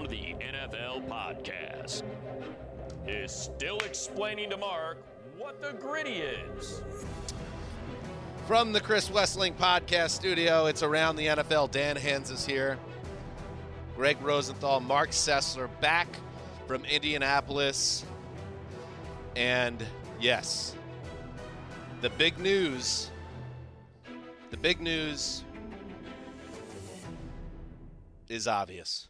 Welcome to the NFL podcast. Is still explaining to Mark what the gritty is. From the Chris Wessling podcast studio, it's Around the NFL. Dan Hanzus here. Greg Rosenthal, Mark Sessler back from Indianapolis. And yes, the big news is obvious.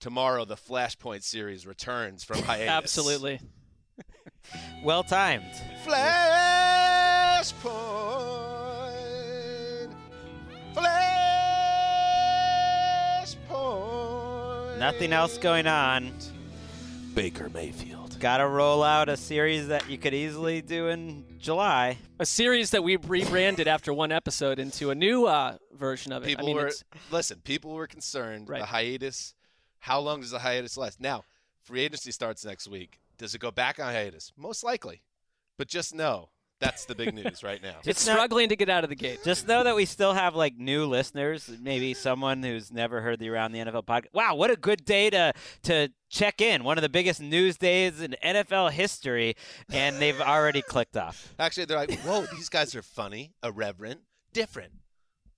Tomorrow, the Flashpoint series returns from hiatus. Absolutely. Well timed. Flashpoint. Nothing else going on. Baker Mayfield. Got to roll out a series that you could easily do in July. A series that we rebranded after one episode into a new version of it. People people were concerned. Right. The hiatus. How long does the hiatus last? Now, free agency starts next week. Does it go back on hiatus? Most likely. But just know that's the big news right now. It's struggling to get out of the gate. Just know that we still have, like, new listeners, maybe someone who's never heard the Around the NFL podcast. Wow, what a good day to check in. One of the biggest news days in NFL history, and they've already clicked off. Actually, they're like, whoa, these guys are funny, irreverent, different.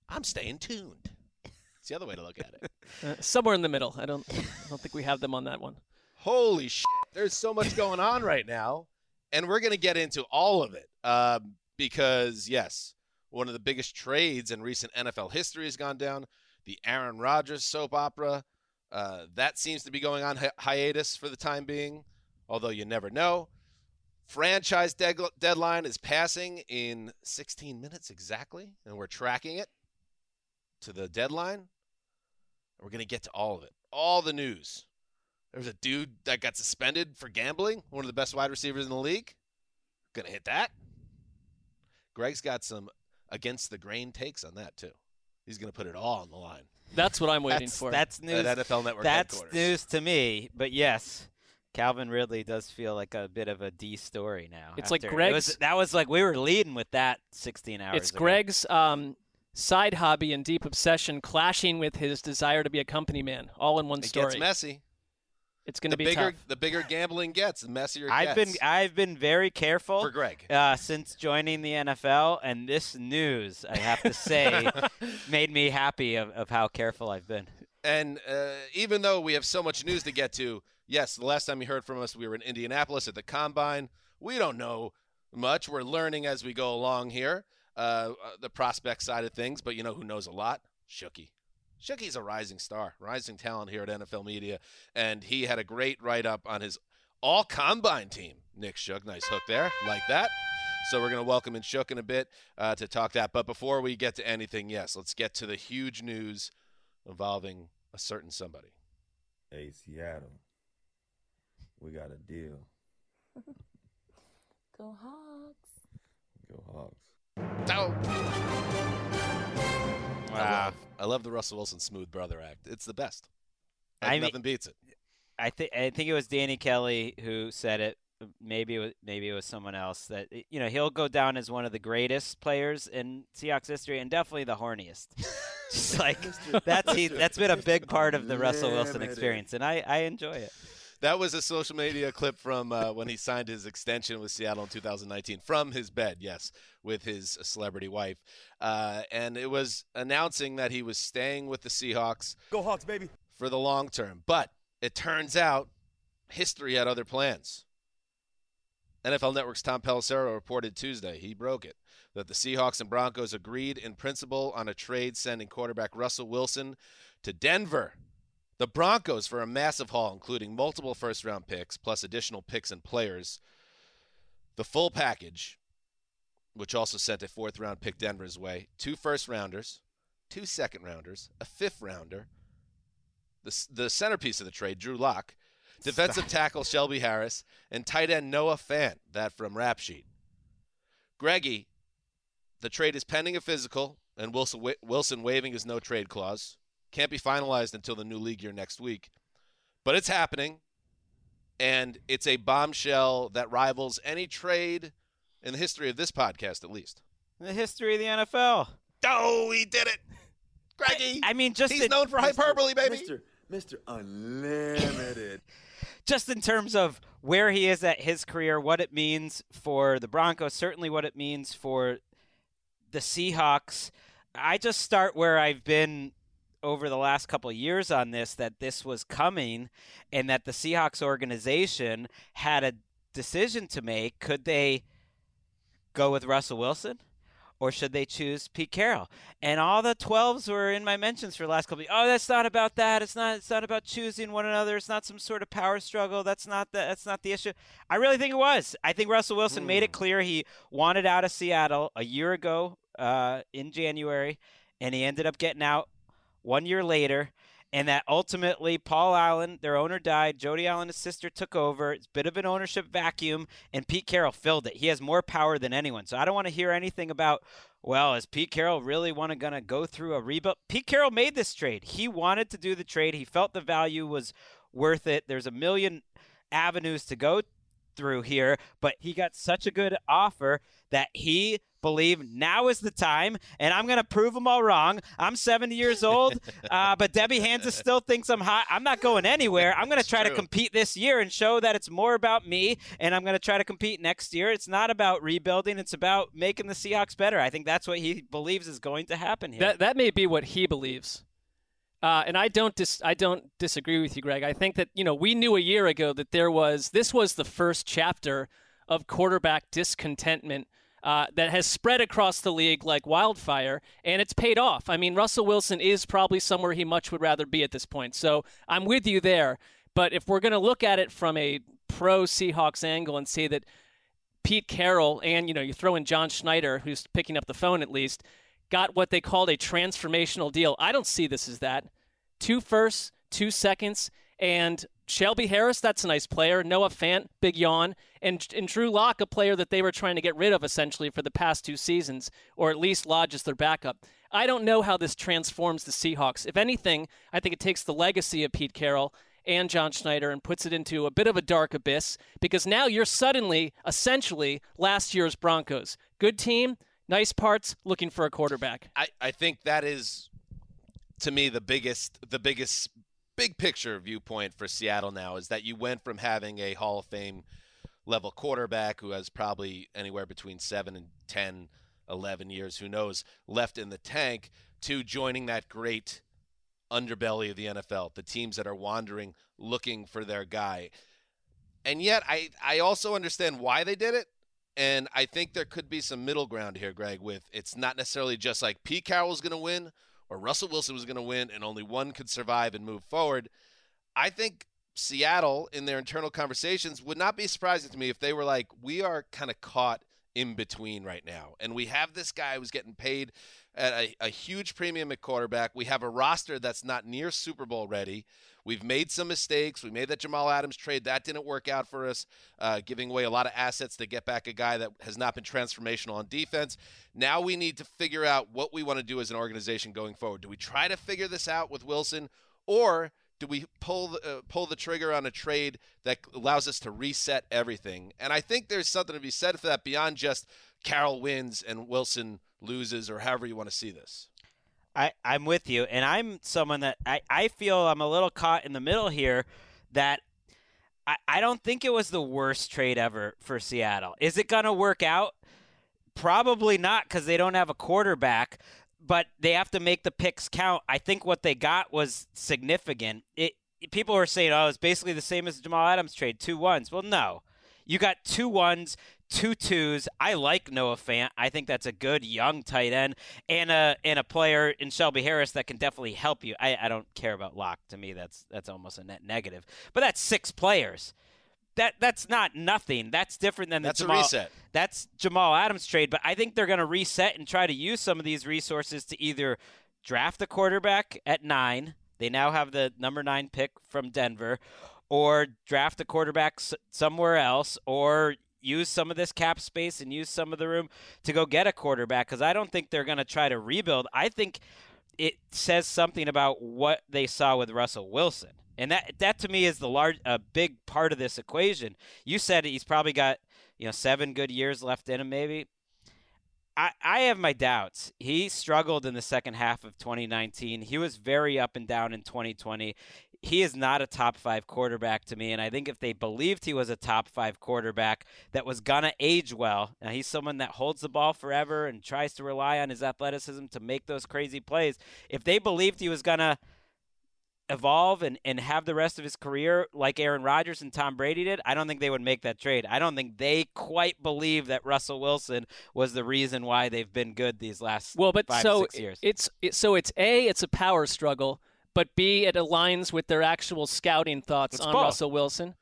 I'm staying tuned. It's the other way to look at it. Somewhere in the middle. I don't think we have them on that one. Holy shit. There's so much going on right now, and we're going to get into all of it because, yes, one of the biggest trades in recent NFL history has gone down, the Aaron Rodgers soap opera. That seems to be going on hiatus for the time being, although you never know. Franchise deadline is passing in 16 minutes exactly, and we're tracking it to the deadline. We're going to get to all of it, all the news. There was a dude that got suspended for gambling, one of the best wide receivers in the league. Going to hit that. Greg's got some against-the-grain takes on that, too. He's going to put it all on the line. That's what I'm waiting for. That's news. At NFL Network headquarters. That's news to me, but yes. Calvin Ridley does feel like a bit of a D story now. It's like Greg's. That was like we were leading with that 16 hours ago. Greg's side hobby and deep obsession clashing with his desire to be a company man, all in one story. It gets messy. It's going to be tough. The bigger gambling gets, the messier it gets. I've been very careful for Greg since joining the NFL, and this news, I have to say, made me happy of how careful I've been. And even though we have so much news to get to, yes, the last time you heard from us, we were in Indianapolis at the Combine. We don't know much. We're learning as we go along here, the prospect side of things. But you know who knows a lot? Shookie. Shookie's a rising star, rising talent here at NFL Media, and he had a great write-up on his all-combine team. Nick Shook, nice hook there, like that. So we're going to welcome in Shook in a bit to talk that. But before we get to anything, yes, let's get to the huge news involving a certain somebody. Hey, Seattle, we got a deal. Go Hawks. Go Hawks. I love the Russell Wilson smooth brother act. It's the best. Nothing beats it. I think it was Danny Kelly who said it. Maybe it was someone else that he'll go down as one of the greatest players in Seahawks history and definitely the horniest. Just like that's been a big part of the Russell Wilson experience, and I enjoy it. That was a social media clip from when he signed his extension with Seattle in 2019 from his bed, yes, with his celebrity wife. And it was announcing that he was staying with the Seahawks. Go Hawks, baby. For the long term. But it turns out history had other plans. NFL Network's Tom Pelissero reported Tuesday, he broke it, that the Seahawks and Broncos agreed in principle on a trade sending quarterback Russell Wilson to Denver. The Broncos for a massive haul, including multiple first-round picks, plus additional picks and players. The full package, which also sent a fourth-round pick Denver's way, 2 first-rounders, 2 second-rounders, a fifth-rounder, the centerpiece of the trade, Drew Lock, defensive tackle Shelby Harris, and tight end Noah Fant, that from Rap Sheet. Greggy, the trade is pending a physical, and Wilson waiving his no-trade clause. Can't be finalized until the new league year next week. But it's happening, and it's a bombshell that rivals any trade in the history of this podcast, at least. In the history of the NFL. Oh, he did it. Greggy. I mean, just he's known for hyperbole, baby. Mr. Unlimited. Just in terms of where he is at his career, what it means for the Broncos, certainly what it means for the Seahawks. I just start where I've been over the last couple of years on this, that this was coming and that the Seahawks organization had a decision to make. Could they go with Russell Wilson? Or should they choose Pete Carroll? And all the 12s were in my mentions for the last couple of years. Oh, that's not about that. It's not about choosing one another. It's not some sort of power struggle. That's not the issue. I really think it was. I think Russell Wilson made it clear he wanted out of Seattle a year ago in January, and he ended up getting out 1 year later. And that ultimately Paul Allen, their owner, died. Jody Allen, his sister, took over. It's a bit of an ownership vacuum, and Pete Carroll filled it. He has more power than anyone. So I don't want to hear anything about, well, is Pete Carroll really going to go through a rebuild? Pete Carroll made this trade. He wanted to do the trade. He felt the value was worth it. There's a million avenues to go through here, but he got such a good offer that he believe now is the time, and I'm going to prove them all wrong. I'm 70 years old, but Debbie Hanzus still thinks I'm hot. I'm not going anywhere. I'm going to try to compete this year and show that it's more about me, and I'm going to try to compete next year. It's not about rebuilding. It's about making the Seahawks better. I think that's what he believes is going to happen here. That may be what he believes. And I don't disagree with you, Greg. I think that, we knew a year ago that this was the first chapter of quarterback discontentment that has spread across the league like wildfire, and it's paid off. I mean, Russell Wilson is probably somewhere he much would rather be at this point. So I'm with you there. But if we're going to look at it from a pro-Seahawks angle and say that Pete Carroll and, you throw in John Schneider, who's picking up the phone at least, got what they called a transformational deal. I don't see this as that. 2 firsts, 2 seconds, and Shelby Harris, that's a nice player. Noah Fant, big yawn. And Drew Lock, a player that they were trying to get rid of essentially for the past 2 seasons, or at least Lodge as their backup. I don't know how this transforms the Seahawks. If anything, I think it takes the legacy of Pete Carroll and John Schneider and puts it into a bit of a dark abyss, because now you're suddenly, essentially, last year's Broncos. Good team, nice parts, looking for a quarterback. I think that is, to me, the biggest big picture viewpoint for Seattle now, is that you went from having a Hall of Fame level quarterback who has probably anywhere between 7 and 10, 11 years, who knows, left in the tank, to joining that great underbelly of the NFL, the teams that are wandering looking for their guy. And yet I also understand why they did it. And I think there could be some middle ground here, Greg, with it's not necessarily just like Pete Carroll's going to win or Russell Wilson was going to win and only one could survive and move forward. I think Seattle, in their internal conversations, would not be surprising to me if they were like, we are kind of caught in between right now. And we have this guy who's getting paid at a huge premium at quarterback. We have a roster that's not near Super Bowl ready. We've made some mistakes. We made that Jamal Adams trade. That didn't work out for us, giving away a lot of assets to get back a guy that has not been transformational on defense. Now we need to figure out what we want to do as an organization going forward. Do we try to figure this out with Wilson, or do we pull the trigger on a trade that allows us to reset everything? And I think there's something to be said for that beyond just Carroll wins and Wilson loses, or however you want to see this. I'm with you, and I'm someone that I feel I'm a little caught in the middle here, that I don't think it was the worst trade ever for Seattle. Is it going to work out? Probably not, because they don't have a quarterback, but they have to make the picks count. I think what they got was significant. People were saying, oh, it's basically the same as the Jamal Adams trade, 2 1s. Well, no. You got 2 1s, 2 2s. I like Noah Fant. I think that's a good young tight end and a player in Shelby Harris that can definitely help you. I don't care about Locke. To me, that's almost a net negative. But that's 6 players. That's not nothing. That's different than that's Jamal Adams trade. But I think they're going to reset and try to use some of these resources to either draft the quarterback at 9. They now have the number 9 pick from Denver, or draft a quarterback somewhere else, or use some of this cap space and use some of the room to go get a quarterback, because I don't think they're going to try to rebuild. I think it says something about what they saw with Russell Wilson. And that to me is a big part of this equation. You said he's probably got 7 good years left in him maybe. I have my doubts. He struggled in the second half of 2019. He was very up and down in 2020. He is not a top five quarterback to me. And I think if they believed he was a top five quarterback that was going to age well, now he's someone that holds the ball forever and tries to rely on his athleticism to make those crazy plays. If they believed he was going to evolve and have the rest of his career like Aaron Rodgers and Tom Brady did, I don't think they would make that trade. I don't think they quite believe that Russell Wilson was the reason why they've been good these last 5 to 6 years. It's A, it's a power struggle, but B, it aligns with their actual scouting thoughts on Russell Wilson.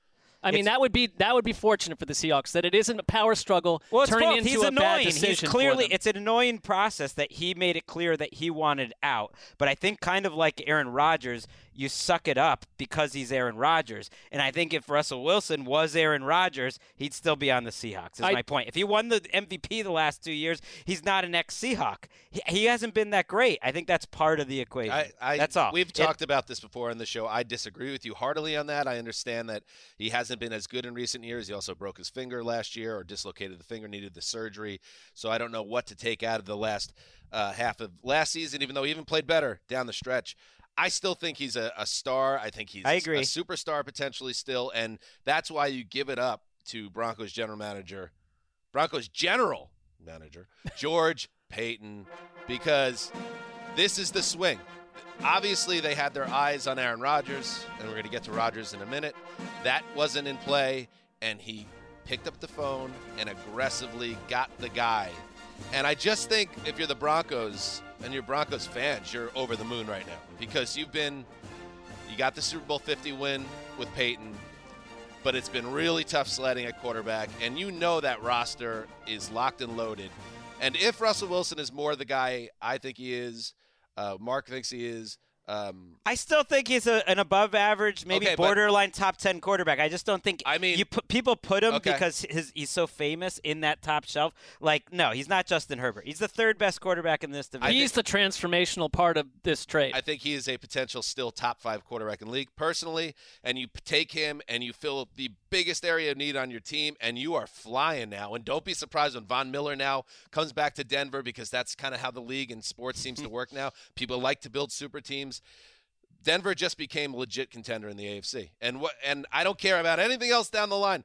I mean, that would be fortunate for the Seahawks that it isn't a power struggle turning into a bad decision. He's clearly, it's an annoying process that he made it clear that he wanted out. But I think kind of like Aaron Rodgers, you suck it up because he's Aaron Rodgers. And I think if Russell Wilson was Aaron Rodgers, he'd still be on the Seahawks, is my point. If he won the MVP the last 2 years, he's not an ex-Seahawk. He hasn't been that great. I think that's part of the equation. That's all. We've talked about this before on the show. I disagree with you heartily on that. I understand that he hasn't been as good in recent years. He also broke his finger last year, or dislocated the finger, needed the surgery. So I don't know what to take out of the last half of last season, even though he even played better down the stretch. I still think he's a star. I think he's a superstar potentially still, and that's why you give it up to Broncos general manager, George Payton, because this is the swing. Obviously, they had their eyes on Aaron Rodgers, and we're going to get to Rodgers in a minute. That wasn't in play, and he picked up the phone and aggressively got the guy. And I just think if you're the Broncos and you're Broncos fans, you're over the moon right now, because you got the Super Bowl 50 win with Peyton, but it's been really tough sledding at quarterback, and you know that roster is locked and loaded. And if Russell Wilson is more the guy I think he is, Mark thinks he is, I still think he's an above-average, borderline top-10 quarterback. I just don't think people put him because he's so famous in that top shelf. Like, no, he's not Justin Herbert. He's the third-best quarterback in this division. He's the transformational part of this trade. I think he is a potential still top-5 quarterback in the league, personally, and you take him and you fill the biggest area of need on your team, and you are flying now. And don't be surprised when Von Miller now comes back to Denver, because that's kind of how the league and sports seems to work now. People like to build super teams. Denver just became a legit contender in the AFC. And I don't care about anything else down the line.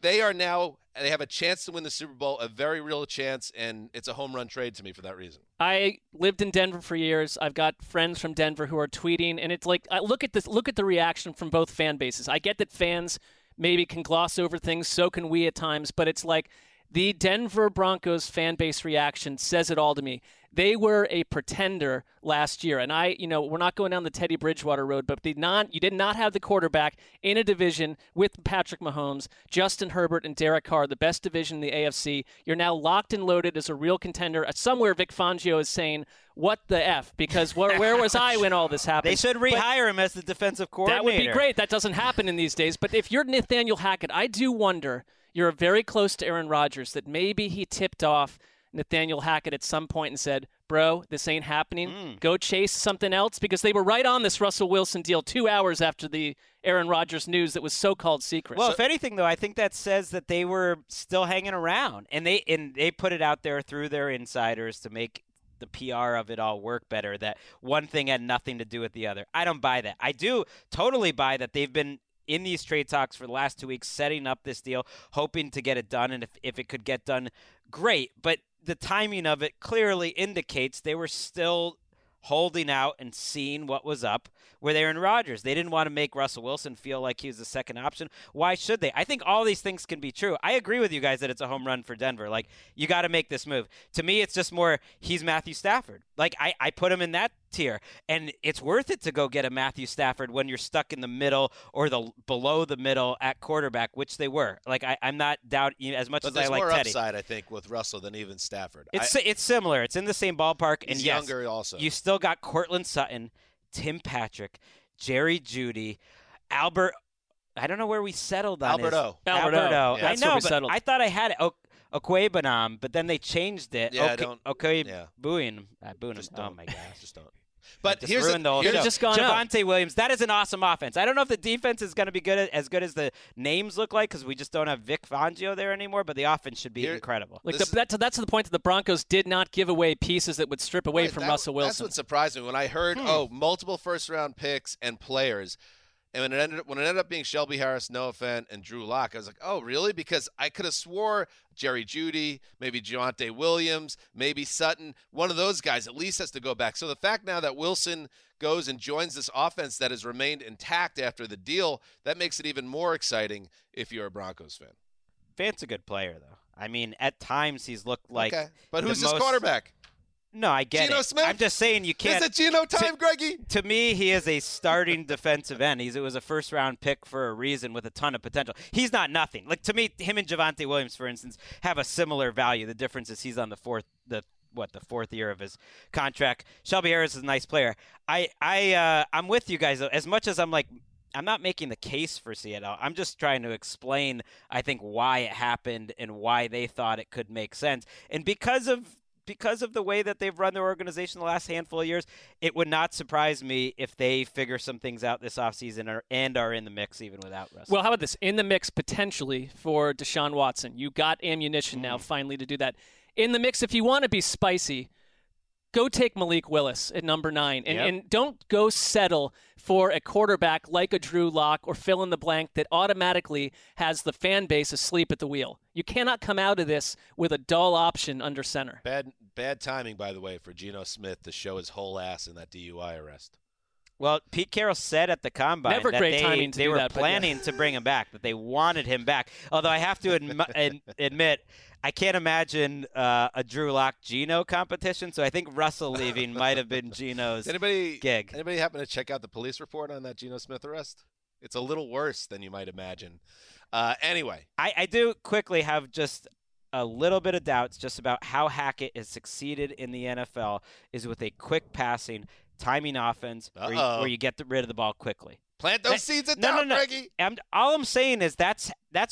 They have a chance to win the Super Bowl, a very real chance, and it's a home run trade to me for that reason. I lived in Denver for years. I've got friends from Denver who are tweeting, and it's like, look at the reaction from both fan bases. I get that fans maybe can gloss over things, so can we at times, but it's like the Denver Broncos fan base reaction says it all to me. They were a pretender last year, and we're not going down the Teddy Bridgewater road, but you did not have the quarterback in a division with Patrick Mahomes, Justin Herbert, and Derek Carr, the best division in the AFC. You're now locked and loaded as a real contender. Somewhere Vic Fangio is saying, what the F, because where was I when all this happened? They should rehire him as the defensive coordinator. That would be great. That doesn't happen in these days, but if you're Nathaniel Hackett, I do wonder, you're very close to Aaron Rodgers, that maybe he tipped off Nathaniel Hackett at some point and said, bro, this ain't happening. Go chase something else, because they were right on this Russell Wilson deal 2 hours after the Aaron Rodgers news that was so-called secret. Well, if anything, though, I think that says that they were still hanging around, and they put it out there through their insiders to make the PR of it all work better, that one thing had nothing to do with the other. I don't buy that. I do totally buy that they've been in these trade talks for the last 2 weeks, setting up this deal, hoping to get it done, and if it could get done, great. But the timing of it clearly indicates they were still holding out and seeing what was up with Aaron Rodgers. They didn't want to make Russell Wilson feel like he was the second option. Why should they? I think all these things can be true. I agree with you guys that it's a home run for Denver. Like, you got to make this move. To me, it's just more, he's Matthew Stafford. Like, I put him in that tier, and it's worth it to go get a Matthew Stafford when you're stuck in the middle or the below the middle at quarterback, which they were. Like, I'm not doubting as much, but as I like Teddy. There's more upside, I think, with Russell than even Stafford. It's similar. It's in the same ballpark. He's younger also. You still got Courtland Sutton, Tim Patrick, Jerry Judy, Albert. I don't know where we settled on this. Albert O. Yeah, that's where we settled. I thought I had it. Okwebanam, but then they changed it. Booing. Booing. Just don't. Oh, my gosh. Just don't. But here's Javonte Williams. That is an awesome offense. I don't know if the defense is going to be as good as the names look like, because we just don't have Vic Fangio there anymore. But the offense should be incredible. Like that's the point that the Broncos did not give away pieces that would strip away from Russell Wilson. That's what surprised me when I heard multiple first-round picks and players. And when it ended up being Shelby Harris, Noah Fant, and Drew Lock, I was like, oh, really? Because I could have swore Jerry Judy, maybe Javonte Williams, maybe Sutton. One of those guys at least has to go back. So the fact now that Wilson goes and joins this offense that has remained intact after the deal, that makes it even more exciting if you're a Broncos fan. Fant's a good player, though. I mean, at times he's looked like But who's his quarterback? No, I get Geno Smith? I'm just saying you can't. Is it Geno time, Greggy? To me, he is a starting defensive end. It was a first-round pick for a reason with a ton of potential. He's not nothing. Like, to me, him and Javonte Williams, for instance, have a similar value. The difference is he's on the fourth year of his contract. Shelby Harris is a nice player. I'm with you guys, though. As much as I'm like, I'm not making the case for Seattle. I'm just trying to explain, I think, why it happened and why they thought it could make sense. And because of the way that they've run their organization the last handful of years, it would not surprise me if they figure some things out this offseason and are in the mix even without Russell. Well, how about this? In the mix potentially for Deshaun Watson. You got ammunition now finally to do that. In the mix, if you want to be spicy, go take Malik Willis at number 9. And don't go settle for a quarterback like a Drew Lock or fill in the blank that automatically has the fan base asleep at the wheel. You cannot come out of this with a dull option under center. Bad timing, by the way, for Geno Smith to show his whole ass in that DUI arrest. Well, Pete Carroll said at the Combine that they were planning to bring him back, that they wanted him back. Although I have to admit, I can't imagine a Drew Lock-Geno competition, so I think Russell leaving might have been Geno's gig. Anybody happen to check out the police report on that Geno Smith arrest? It's a little worse than you might imagine. Anyway. I do quickly have just a little bit of doubts just about how Hackett has succeeded in the NFL is with a quick passing, timing offense where you get rid of the ball quickly. Plant those seeds at top, Greggy. All I'm saying is that's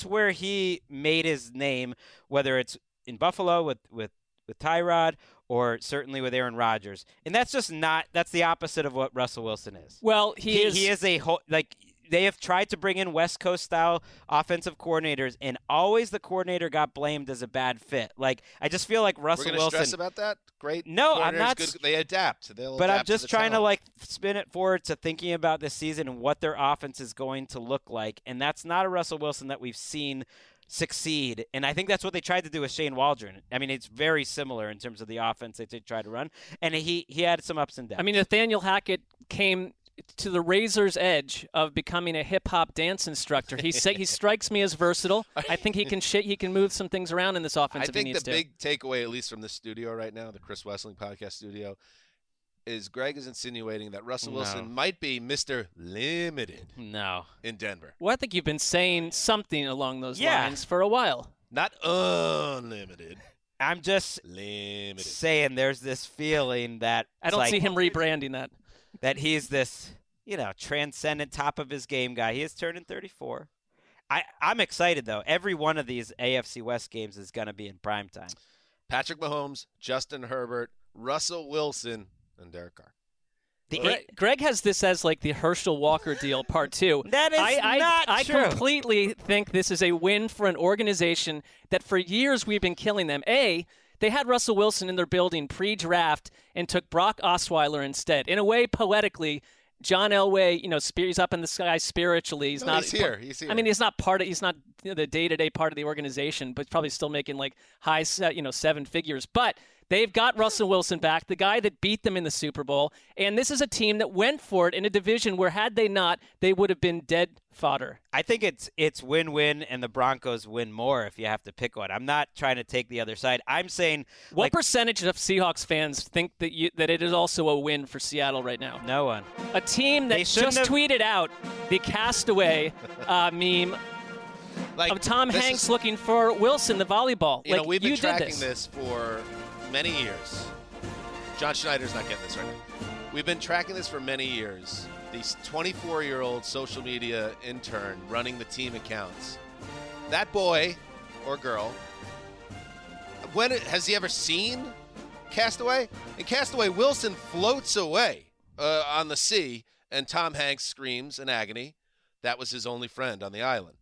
where he made his name, whether it's in Buffalo with Tyrod or certainly with Aaron Rodgers. And that's just that's the opposite of what Russell Wilson is. Well, he is a whole like. They have tried to bring in West Coast-style offensive coordinators, and always the coordinator got blamed as a bad fit. Like, I just feel like Russell Wilson. We're going to stress about that? Great. No, I'm not. Good, they adapt. But I'm just trying to, like, spin it forward to thinking about this season and what their offense is going to look like. And that's not a Russell Wilson that we've seen succeed. And I think that's what they tried to do with Shane Waldron. I mean, it's very similar in terms of the offense they tried to run. And he had some ups and downs. I mean, Nathaniel Hackett came to the razor's edge of becoming a hip-hop dance instructor. He strikes me as versatile. I think he can move some things around in this offense if he needs to. I think the big takeaway, at least from this studio right now, the Chris Wessling podcast studio, is Greg is insinuating that Russell Wilson might be Mr. Limited in Denver. Well, I think you've been saying something along those lines for a while. Not unlimited. I'm just saying there's this feeling that I don't see him rebranding that. That he's this, transcendent top of his game guy. He is turning 34. I'm excited, though. Every one of these AFC West games is going to be in prime time. Patrick Mahomes, Justin Herbert, Russell Wilson, and Derek Carr. Greg has this as like the Herschel Walker deal part 2. That is not true. I completely think this is a win for an organization that for years we've been killing them. They had Russell Wilson in their building pre-draft and took Brock Osweiler instead. In a way, poetically, John Elway, he's up in the sky spiritually. He's here. I mean, he's not the day-to-day part of the organization, but probably still making like high, seven figures. But they've got Russell Wilson back, the guy that beat them in the Super Bowl. And this is a team that went for it in a division where, had they not, they would have been dead fodder. I think it's win-win, and the Broncos win more if you have to pick one. I'm not trying to take the other side. I'm saying, what percentage of Seahawks fans think that it is also a win for Seattle right now? No one. A team that just tweeted out the Castaway meme. Like, of Tom Hanks looking for Wilson, the volleyball. We've been tracking this for many years. John Schneider's not getting this right now. We've been tracking this for many years. These 24-year-old social media intern running the team accounts. That boy or girl, has he ever seen Castaway? And Castaway Wilson floats away. on the sea, and Tom Hanks screams in agony. That was his only friend on the island.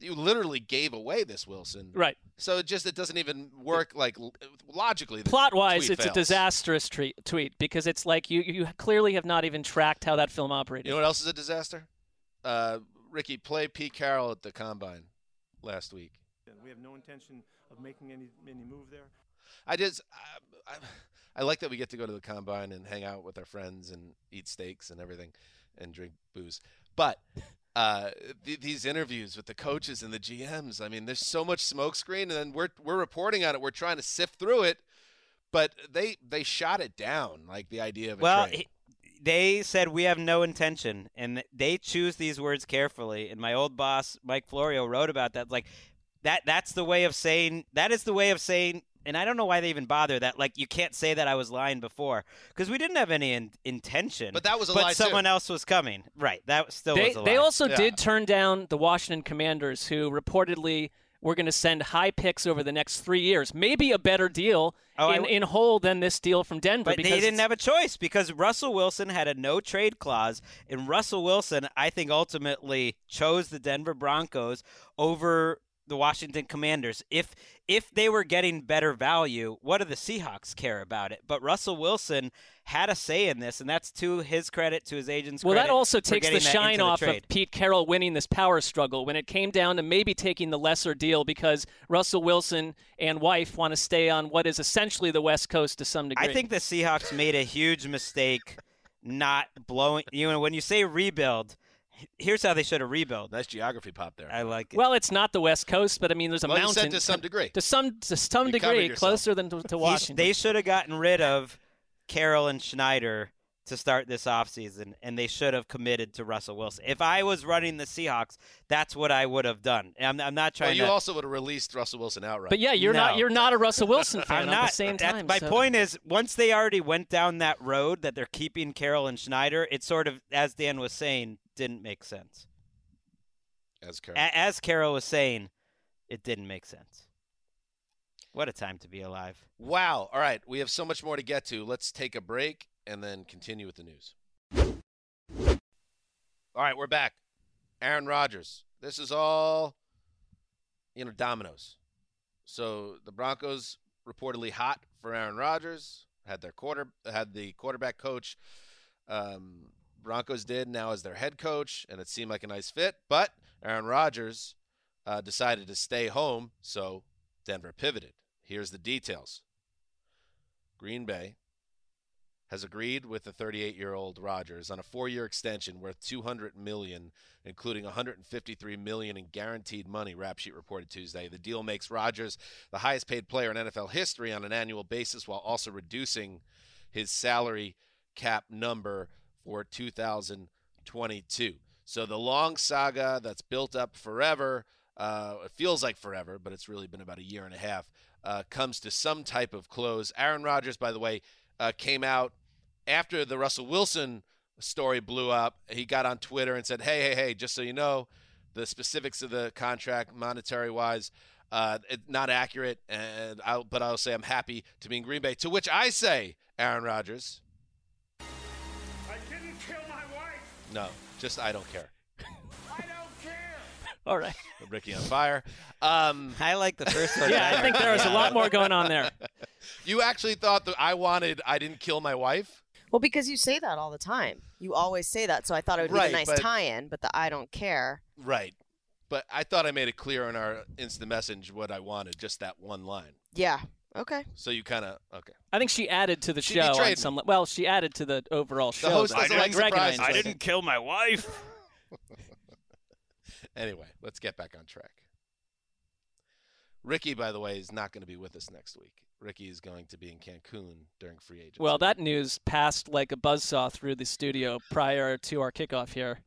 You literally gave away this Wilson. Right. So it doesn't even work, like, logically. Plot-wise, it's a disastrous tweet because it's like you clearly have not even tracked how that film operated. You know what else is a disaster? Ricky, play Pete Carroll at the Combine last week. We have no intention of making any move there. I like that we get to go to the Combine and hang out with our friends and eat steaks and everything and drink booze. But these interviews with the coaches and the GMs, I mean, there's so much smokescreen, and then we're reporting on it. We're trying to sift through it, but they shot it down, like the idea of a trade. They said we have no intention, and they choose these words carefully. And my old boss Mike Florio wrote about that, like that's the way of saying And I don't know why they even bother that. Like, you can't say that I was lying before because we didn't have any intention. But that was a lie. But someone else was coming. Right. That still was a lie. They also did turn down the Washington Commanders, who reportedly were going to send high picks over the next 3 years. Maybe a better deal in whole than this deal from Denver. But they didn't have a choice because Russell Wilson had a no-trade clause. And Russell Wilson, I think, ultimately chose the Denver Broncos over – the Washington Commanders. If they were getting better value, what do the Seahawks care about it? But Russell Wilson had a say in this, and that's to his credit, to his agent's credit. Well, that also takes the shine off of Pete Carroll winning this power struggle when it came down to maybe taking the lesser deal because Russell Wilson and wife want to stay on what is essentially the West Coast to some degree. I think the Seahawks made a huge mistake not blowing – you know, when you say rebuild – here's how they should have rebuilt. Nice geography pop there. I like it. Well, it's not the West Coast, but I mean, there's a mountain. You said to some degree. To some degree, closer than to Washington. They should have gotten rid of Carroll and Schneider to start this offseason, and they should have committed to Russell Wilson. If I was running the Seahawks, that's what I would have done. I'm not trying. Well, you also would have released Russell Wilson outright. But yeah, you're not a Russell Wilson fan. I'm not. At the same time, my point is, once they already went down that road that they're keeping Carroll and Schneider, it's sort of, as Dan was saying, didn't make sense. As Carroll was saying, it didn't make sense. What a time to be alive. Wow. All right, we have so much more to get to. Let's take a break and then continue with the news. All right, we're back. Aaron Rodgers. This is all, dominoes. So the Broncos reportedly hot for Aaron Rodgers. Had the quarterback coach. Broncos did now as their head coach, and it seemed like a nice fit. But Aaron Rodgers decided to stay home, so Denver pivoted. Here's the details. Green Bay has agreed with the 38-year-old Rodgers on a 4-year extension worth $200 million, including $153 million in guaranteed money, Rap Sheet reported Tuesday. The deal makes Rodgers the highest-paid player in NFL history on an annual basis while also reducing his salary cap number for 2022. So the long saga that's built up forever, it feels like forever, but it's really been about a year and a half, comes to some type of close. Aaron Rodgers, by the way, came out after the Russell Wilson story blew up. He got on Twitter and said, hey, just so you know, the specifics of the contract monetary-wise, not accurate, and I'll say I'm happy to be in Green Bay, to which I say, Aaron Rodgers, I didn't kill my wife. No, just I don't care. I don't care. All right. Ricky on fire. I like the first one. Yeah, I think there was a lot more going on there. You actually thought that I didn't kill my wife? Well, because you say that all the time. You always say that, so I thought it would be a nice tie-in, but the I don't care. Right. But I thought I made it clear in our instant message what I wanted, just that one line. Yeah. Okay. So you kind of – okay. I think she added to the show on some – well, she added to the overall show. The host doesn't like surprises. I didn't kill my wife. Anyway, let's get back on track. Ricky, by the way, is not going to be with us next week. Ricky is going to be in Cancun during free agency. Well, that news passed like a buzzsaw through the studio prior to our kickoff here.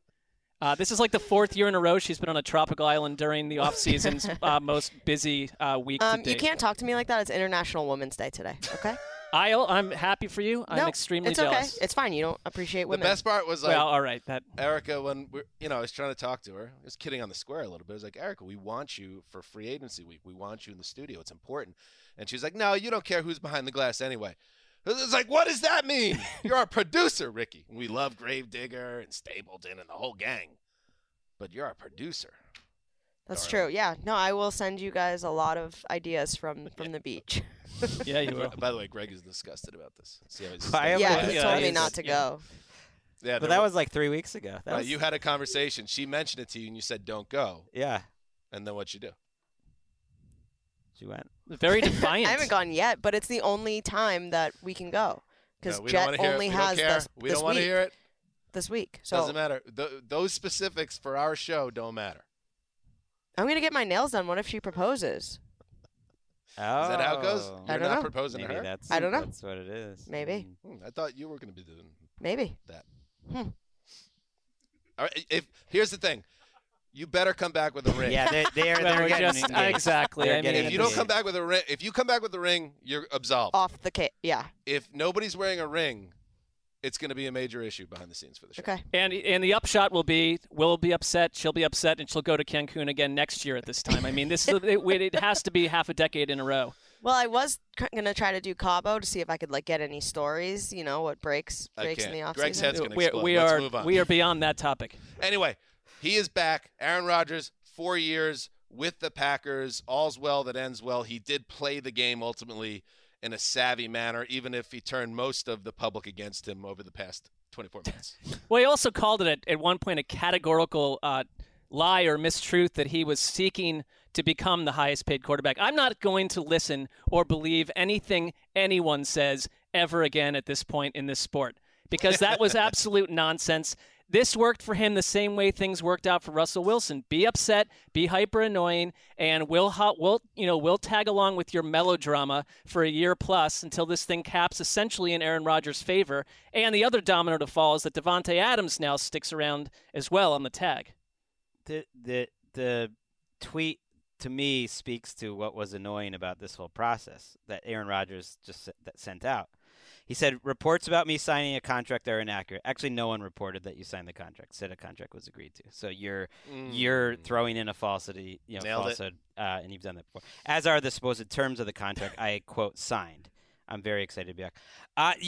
This is like the fourth year in a row she's been on a tropical island during the off-season's most busy week to date. You can't talk to me like that. It's International Women's Day today, okay? I'm happy for you. I'm extremely jealous. Okay. It's fine. You don't appreciate women. The best part was like, well, all right, that Erica, when I was trying to talk to her, I was kidding on the square a little bit. I was like, Erica, we want you for free agency week. We want you in the studio. It's important. And she was like, no, you don't care who's behind the glass anyway. It's like, what does that mean? You're our producer, Ricky. We love Gravedigger and Stapleton and the whole gang, but you're our producer. That's true. Yeah. No, I will send you guys a lot of ideas from the beach. Yeah, you will. By the way, Greg is disgusted about this. See how he's he told me not to go. Yeah, but that was like 3 weeks ago. That you had a conversation. She mentioned it to you, and you said, don't go. Yeah. And then what'd you do? She went. Very defiant. I haven't gone yet, but it's the only time that we can go. Because Jet only has this week. We don't want to hear it. This week. So. Doesn't matter. Those specifics for our show don't matter. I'm going to get my nails done. What if she proposes? Oh. Is that how it goes? You're not proposing to her? I don't know. That's what it is. Maybe. I thought you were going to be doing that. All right, here's the thing. You better come back with a ring. Yeah, they're just engaged. Exactly. If you don't come back with a ring, if you come back with a ring, you're absolved. Off the case, yeah. If nobody's wearing a ring, it's going to be a major issue behind the scenes for the show. Okay. And the upshot will be, Will be upset, she'll be upset, and she'll go to Cancun again next year at this time. I mean, this is it has to be half a decade in a row. Well, I was going to try to do Cabo to see if I could, like, get any stories, you know, what breaks in the offseason. Greg's head's going to explode. Let's move on. We are beyond that topic. Anyway, he is back. Aaron Rodgers, 4 years with the Packers. All's well that ends well. He did play the game ultimately in a savvy manner, even if he turned most of the public against him over the past 24 minutes. Well, he also called it at one point a categorical lie or mistruth that he was seeking to become the highest paid quarterback. I'm not going to listen or believe anything anyone says ever again at this point in this sport, because that was absolute nonsense. This worked for him the same way things worked out for Russell Wilson. Be upset, be hyper annoying, and we'll tag along with your melodrama for a year plus until this thing caps essentially in Aaron Rodgers' favor. And the other domino to fall is that Davante Adams now sticks around as well on the tag. The tweet to me speaks to what was annoying about this whole process that Aaron Rodgers just sent out. He said, reports about me signing a contract are inaccurate. Actually, no one reported that you signed the contract, said a contract was agreed to. So you're throwing in a falsity, you know, and you've done that before. As are the supposed terms of the contract, I, quote, signed. I'm very excited to be back.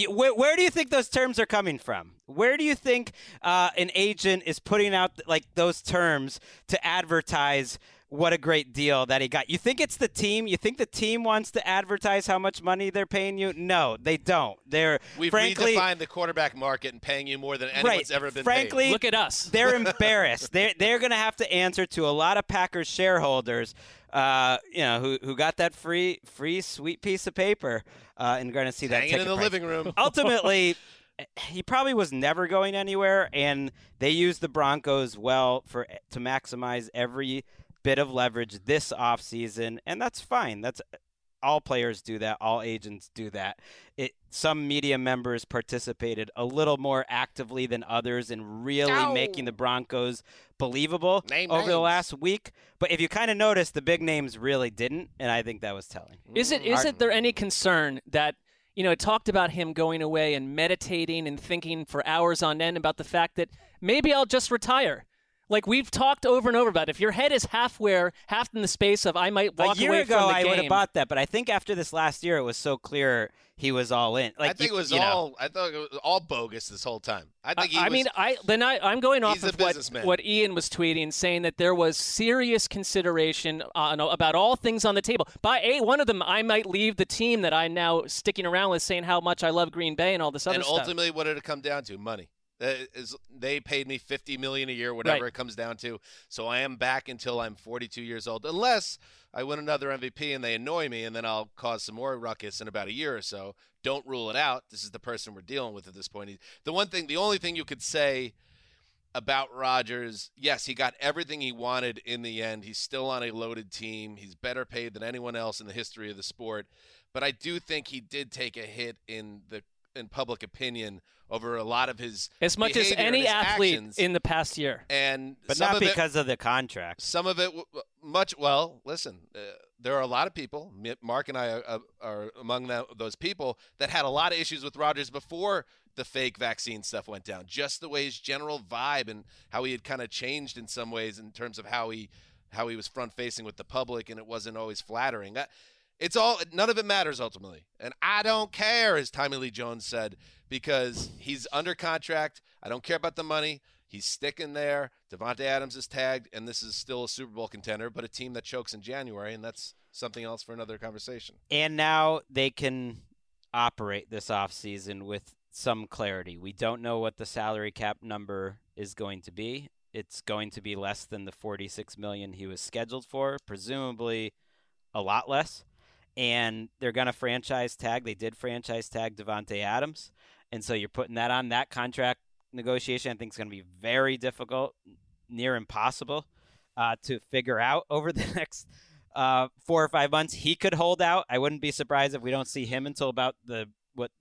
Where do you think those terms are coming from? Where do you think an agent is putting out, like, those terms to advertise what a great deal that he got? You think it's the team? You think the team wants to advertise how much money they're paying you? No, they don't. We've redefined the quarterback market and paying you more than anyone's ever been paid. Look at us. They're embarrassed. They're going to have to answer to a lot of Packers shareholders, who got that free sweet piece of paper, and going to see that ticket in the living room. Ultimately, he probably was never going anywhere, and they used the Broncos well to maximize every bit of leverage this offseason, and that's fine. That's all players do that. All agents do that. Some media members participated a little more actively than others in really making the Broncos believable over the last week. But if you kind of notice, the big names really didn't, and I think that was telling. Is there any concern that, you know, it talked about him going away and meditating and thinking for hours on end about the fact that maybe I'll just retire? Like, we've talked over and over about it. If your head is half in the space of I might walk away from the game. A year ago, I would have bought that, but I think after this last year, it was so clear he was all in. Like, I think I thought it was all bogus this whole time. I think I'm going off of what Ian was tweeting, saying that there was serious consideration about all things on the table. One of them, I might leave the team that I'm now sticking around with, saying how much I love Green Bay and all this other stuff. And ultimately, what did it come down to? Money. They paid me $50 million a year, whatever it comes down to. So I am back until I'm 42 years old, unless I win another MVP and they annoy me, and then I'll cause some more ruckus in about a year or so. Don't rule it out. This is the person we're dealing with at this point. The only thing you could say about Rodgers, yes, he got everything he wanted in the end. He's still on a loaded team. He's better paid than anyone else in the history of the sport. But I do think he did take a hit in public opinion over a lot of his as much as any athlete in the past year, but not because of the contract. Some of it, there are a lot of people. Mark and I are among those people that had a lot of issues with Rodgers before the fake vaccine stuff went down. Just the way his general vibe and how he had kind of changed in some ways in terms of how he was front facing with the public, and it wasn't always flattering. It's all, none of it matters ultimately. And I don't care, as Tommy Lee Jones said, because he's under contract. I don't care about the money. He's sticking there. Davante Adams is tagged, and this is still a Super Bowl contender, but a team that chokes in January, and that's something else for another conversation. And now they can operate this offseason with some clarity. We don't know what the salary cap number is going to be. It's going to be less than the $46 million he was scheduled for, presumably a lot less. And they're going to franchise tag. They did franchise tag Davante Adams. And so you're putting that on. That contract negotiation, I think, is going to be very difficult, near impossible to figure out over the next 4 or 5 months. He could hold out. I wouldn't be surprised if we don't see him until about the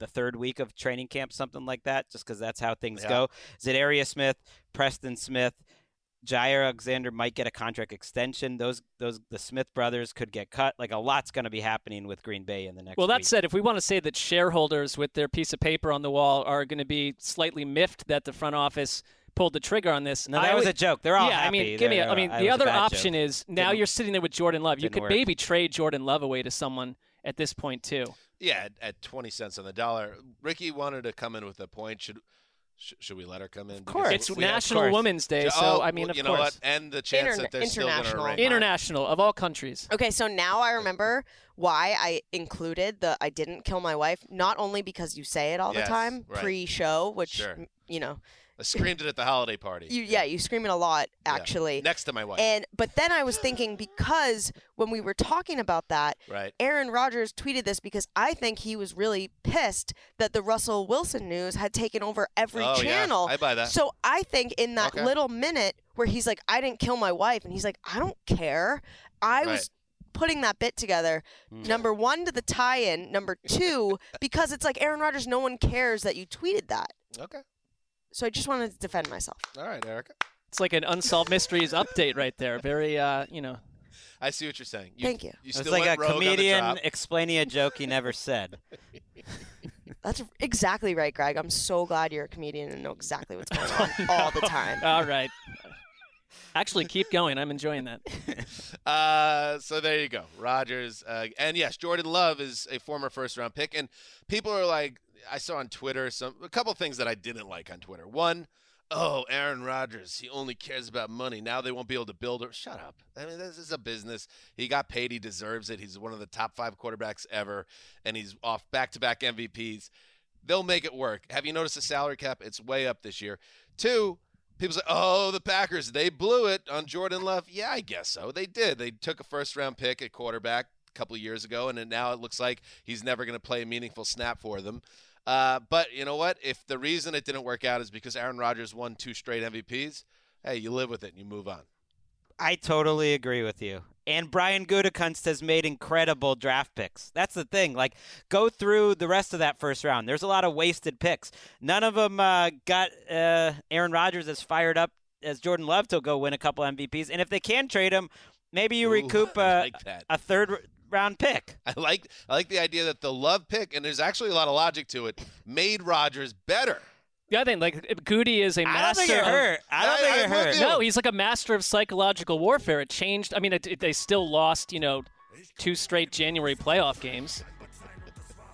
third week of training camp, something like that, just because that's how things go. Za'Darius Smith, Preston Smith, Jaire Alexander might get a contract extension. The Smith brothers could get cut. Like, a lot's going to be happening with Green Bay in the next week. Well, that said, if we want to say that shareholders with their piece of paper on the wall are going to be slightly miffed that the front office pulled the trigger on this. No, that was a joke. They're all happy. The other option is now you're sitting there with Jordan Love. You could maybe trade Jordan Love away to someone at this point too. Yeah, at 20 cents on the dollar. Ricky wanted to come in with a point. Should we let her come in? Of course. It's National Women's Day, so, I mean, of course. You know what? And the chance that they're still going to rank. International, of all countries. Okay, so now I remember why I included the I didn't kill my wife, not only because you say it all the time, pre-show, which, you know. I screamed it at the holiday party. You scream it a lot, actually. Yeah. Next to my wife. But then I was thinking, because when we were talking about that, Aaron Rodgers tweeted this because I think he was really pissed that the Russell Wilson news had taken over every channel. Yeah. I buy that. So I think in that little minute where he's like, I didn't kill my wife, and he's like, I don't care. I was putting that bit together, number one, to the tie-in, number two, because it's like, Aaron Rodgers, no one cares that you tweeted that. Okay. So I just wanted to defend myself. All right, Erica. It's like an Unsolved Mysteries update right there. Very, I see what you're saying. Thank you. It's like a comedian explaining a joke he never said. That's exactly right, Greg. I'm so glad you're a comedian and know exactly what's going on all the time. All right. Actually, keep going. I'm enjoying that. So there you go. Rodgers. And, yes, Jordan Love is a former first-round pick. And people are like, I saw on Twitter a couple things that I didn't like on Twitter. One, Aaron Rodgers, he only cares about money. Now they won't be able to build her. Shut up. I mean, this is a business. He got paid. He deserves it. He's one of the top 5 quarterbacks ever, and he's off back-to-back MVPs. They'll make it work. Have you noticed the salary cap? It's way up this year. Two, people say, the Packers, they blew it on Jordan Love. Yeah, I guess so. They did. They took a first-round pick at quarterback a couple of years ago, and then now it looks like he's never going to play a meaningful snap for them. But you know what? If the reason it didn't work out is because Aaron Rodgers won 2 straight MVPs, hey, you live with it and you move on. I totally agree with you. And Brian Gutekunst has made incredible draft picks. That's the thing. Like, go through the rest of that first round. There's a lot of wasted picks. None of them got Aaron Rodgers as fired up as Jordan Love to go win a couple MVPs. And if they can trade him, maybe you recoup a third round pick. I like the idea that the Love pick, and there's actually a lot of logic to it, made Rodgers better. Yeah, I think Goody is a master. I don't think it hurt. No, he's like a master of psychological warfare. It changed. I mean, they still lost, 2 straight January playoff games.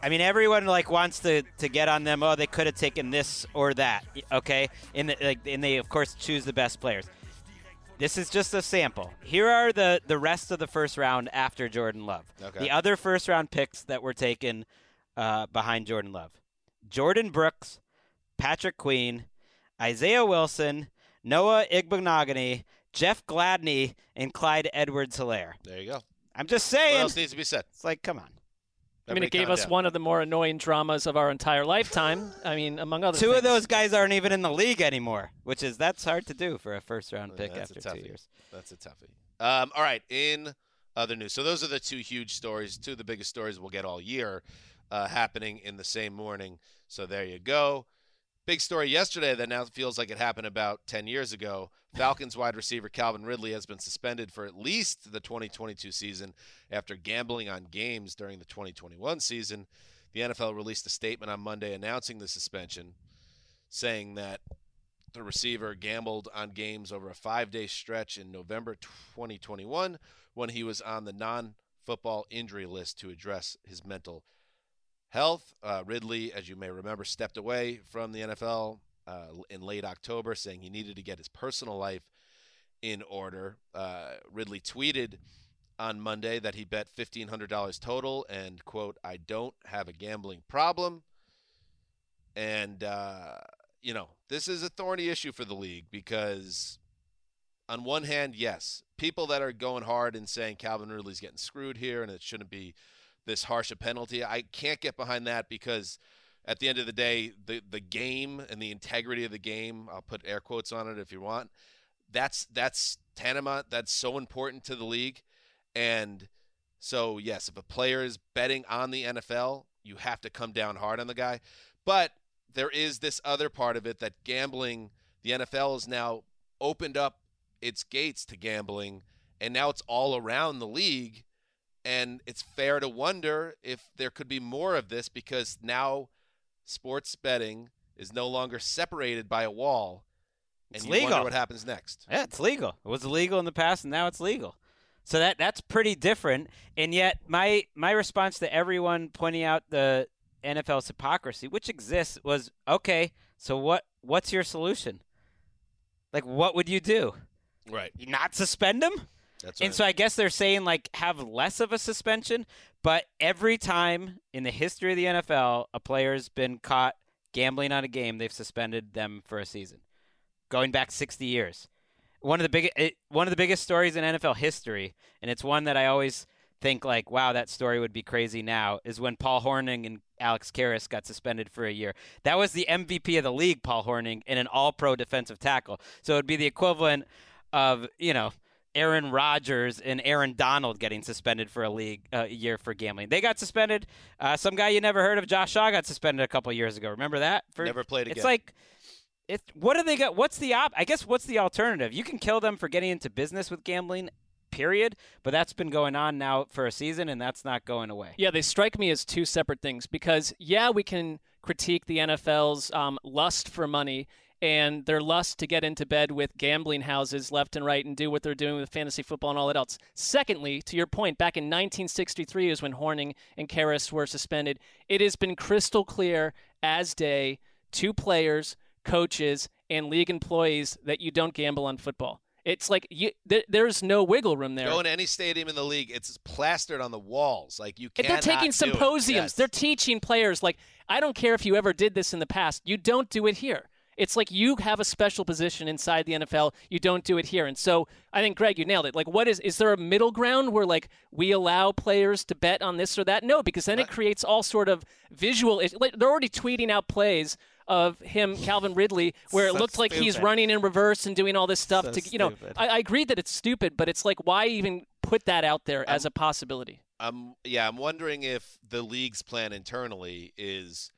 I mean, everyone wants to get on them. Oh, they could have taken this or that. Okay, and they of course choose the best players. This is just a sample. Here are the rest of the first round after Jordan Love. Okay. The other first-round picks that were taken behind Jordan Love. Jordan Brooks, Patrick Queen, Isaiah Wilson, Noah Igbinoghene, Jeff Gladney, and Clyde Edwards-Hilaire. There you go. I'm just saying. What else needs to be said? It's like, come on. Everybody, it gave us one of the more annoying dramas of our entire lifetime. I mean, among other things. 2 of those guys aren't even in the league anymore, which is that's hard to do for a first-round pick after 2 years. That's a toughie. All right, in other news. So those are the 2 huge stories, 2 of the biggest stories we'll get all year happening in the same morning. So there you go. Big story yesterday that now feels like it happened about 10 years ago. Falcons wide receiver Calvin Ridley has been suspended for at least the 2022 season after gambling on games during the 2021 season. The NFL released a statement on Monday announcing the suspension, saying that the receiver gambled on games over a 5-day stretch in November 2021 when he was on the non football injury list to address his mental health. Ridley, as you may remember, stepped away from the NFL in late October, saying he needed to get his personal life in order. Ridley tweeted on Monday that he bet $1,500 total and, quote, "I don't have a gambling problem." And, you know, this is a thorny issue for the league because on one hand, yes, people that are going hard and saying Calvin Ridley's getting screwed here and it shouldn't be this harsh a penalty, I can't get behind that because at the end of the day, the game and the integrity of the game, I'll put air quotes on it if you want, that's tantamount. That's so important to the league. And so, yes, if a player is betting on the NFL, you have to come down hard on the guy. But there is this other part of it that gambling, the NFL has now opened up its gates to gambling, and now it's all around the league. And it's fair to wonder if there could be more of this because now sports betting is no longer separated by a wall. And it's legal. Wonder what happens next. Yeah, it's legal. It was illegal in the past, and now it's legal. So that's pretty different. And yet my response to everyone pointing out the NFL's hypocrisy, which exists, was, okay, so what's your solution? Like, what would you do? Right. You not suspend them? That's right. And so I guess they're saying, like, have less of a suspension. But every time in the history of the NFL a player's been caught gambling on a game, they've suspended them for a season, going back 60 years. One of the biggest stories in NFL history, and it's one that I always think, like, wow, that story would be crazy now, is when Paul Hornung and Alex Karras got suspended for a year. That was the MVP of the league, Paul Hornung, and an all-pro defensive tackle. So it would be the equivalent of, you know, Aaron Rodgers and Aaron Donald getting suspended for a year for gambling. They got suspended. Some guy you never heard of, Josh Shaw, got suspended a couple years ago. Remember that? Never played again. It's like, what do they got? What's the I guess what's the alternative? You can kill them for getting into business with gambling, period. But that's been going on now for a season, and that's not going away. Yeah, they strike me as two separate things because, yeah, we can critique the NFL's lust for money and their lust to get into bed with gambling houses left and right and do what they're doing with fantasy football and all that else. Secondly, to your point, back in 1963 is when Hornung and Karras were suspended. It has been crystal clear as day to players, coaches, and league employees that you don't gamble on football. It's like there's no wiggle room there. Go in any stadium in the league, it's plastered on the walls. Like, you cannot. They're taking symposiums. Yes. They're teaching players, like, I don't care if you ever did this in the past. You don't do it here. It's like you have a special position inside the NFL. You don't do it here. And so I think, Greg, you nailed it. Like, what is there a middle ground where, like, we allow players to bet on this or that? No, because then it creates all sort of visual. They're already tweeting out plays of him, Calvin Ridley, where so it looked stupid. Like he's running in reverse and doing all this stuff. So to, you know, I agree that it's stupid, but it's like, why even put that out there as a possibility? I'm wondering if the league's plan internally is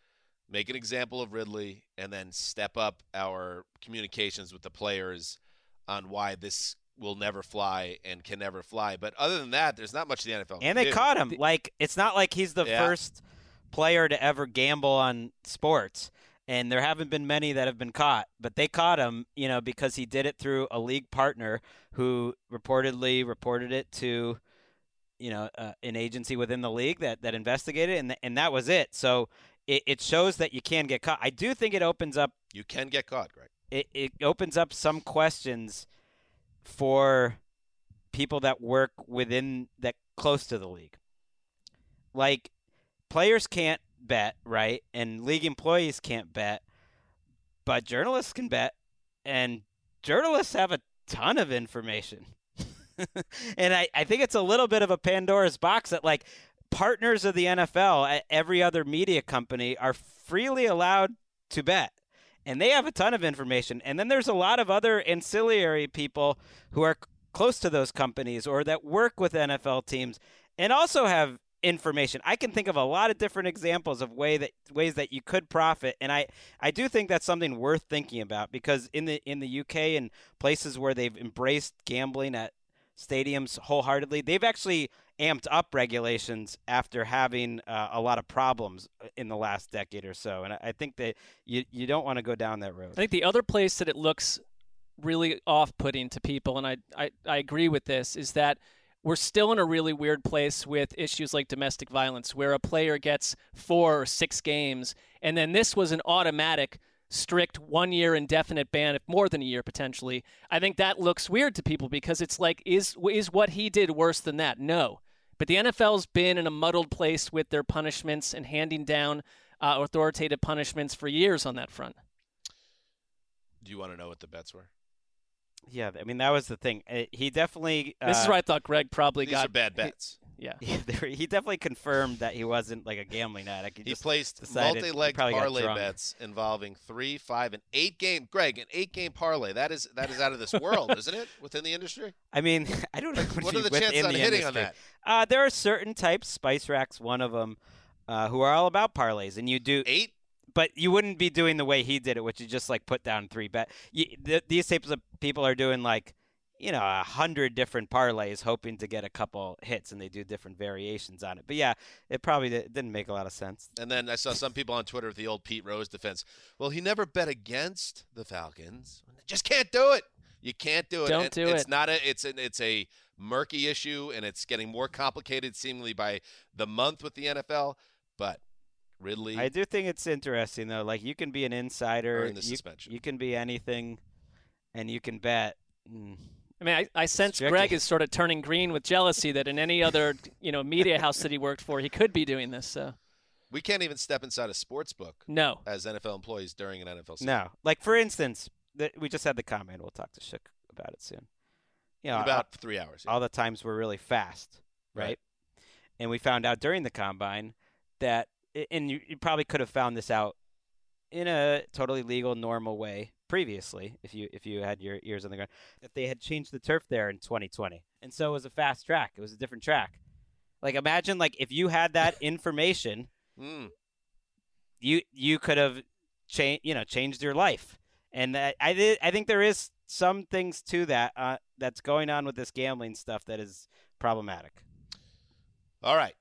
make an example of Ridley and then step up our communications with the players on why this will never fly and can never fly. But other than that, there's not much the NFL can do. And they caught him. Like, it's not like he's the first player to ever gamble on sports. And there haven't been many that have been caught, but they caught him, you know, because he did it through a league partner who reportedly reported it to, you know, an agency within the league that investigated it, and that was it. So it shows that you can get caught. I do think it opens up. You can get caught, Greg. It opens up some questions for people that work within that close to the league. Like, players can't bet, right? And league employees can't bet, but journalists can bet, and journalists have a ton of information. And I think it's a little bit of a Pandora's box that, like, partners of the NFL at every other media company are freely allowed to bet, and they have a ton of information. And then there's a lot of other ancillary people who are close to those companies or that work with NFL teams and also have information. I can think of a lot of different examples of ways that you could profit, and I do think that's something worth thinking about, because in the UK and places where they've embraced gambling at stadiums wholeheartedly, they've actually amped up regulations after having a lot of problems in the last decade or so. And I think that you don't want to go down that road. I think the other place that it looks really off-putting to people, and I agree with this, is that we're still in a really weird place with issues like domestic violence, where a player gets 4 or 6 games, and then this was an automatic strict 1-year indefinite ban, if more than a year potentially. I think that looks weird to people because it's like, is what he did worse than that? No. But the NFL's been in a muddled place with their punishments and handing down authoritative punishments for years on that front. Do you want to know what the bets were? Yeah, I mean, that was the thing. He definitely... this is where I thought Greg probably got... These are bad bets. Yeah. He definitely confirmed that he wasn't like a gambling addict. He placed multi-leg parlay bets involving 3, 5, and 8 game. Greg, an 8-game parlay. That is out of this world, isn't it? Within the industry? I mean, I don't know. What are the chances on hitting on that? There are certain types, Spice Rack's one of them, who are all about parlays. And you do... 8? But you wouldn't be doing the way he did it, which is just like put down 3 bets. These types of people are doing like, 100 different parlays hoping to get a couple hits, and they do different variations on it. But, yeah, it probably didn't make a lot of sense. And then I saw some people on Twitter with the old Pete Rose defense. Well, he never bet against the Falcons. Just can't do it. You can't do it. Don't do it. It's a murky issue, and it's getting more complicated seemingly by the month with the NFL. But Ridley. I do think it's interesting, though. Like, you can be an insider. Earn the suspension. You can be anything, and you can bet. I mean, I sense tricky. Greg is sort of turning green with jealousy that in any other, media house that he worked for, he could be doing this. So we can't even step inside a sports book. No. As NFL employees during an NFL season. No. Like, for instance, we just had the comment. We'll talk to Shook about it soon. About 3 hours. Yeah. All the times we're really fast, right? And we found out during the combine that, and you probably could have found this out in a totally legal, normal way previously if you had your ears on the ground, that they had changed the turf there in 2020. And so it was a fast track. It was a different track. Like, imagine, like, if you had that information, you could have changed your life. And that, I think there is some things to that that's going on with this gambling stuff that is problematic. All right.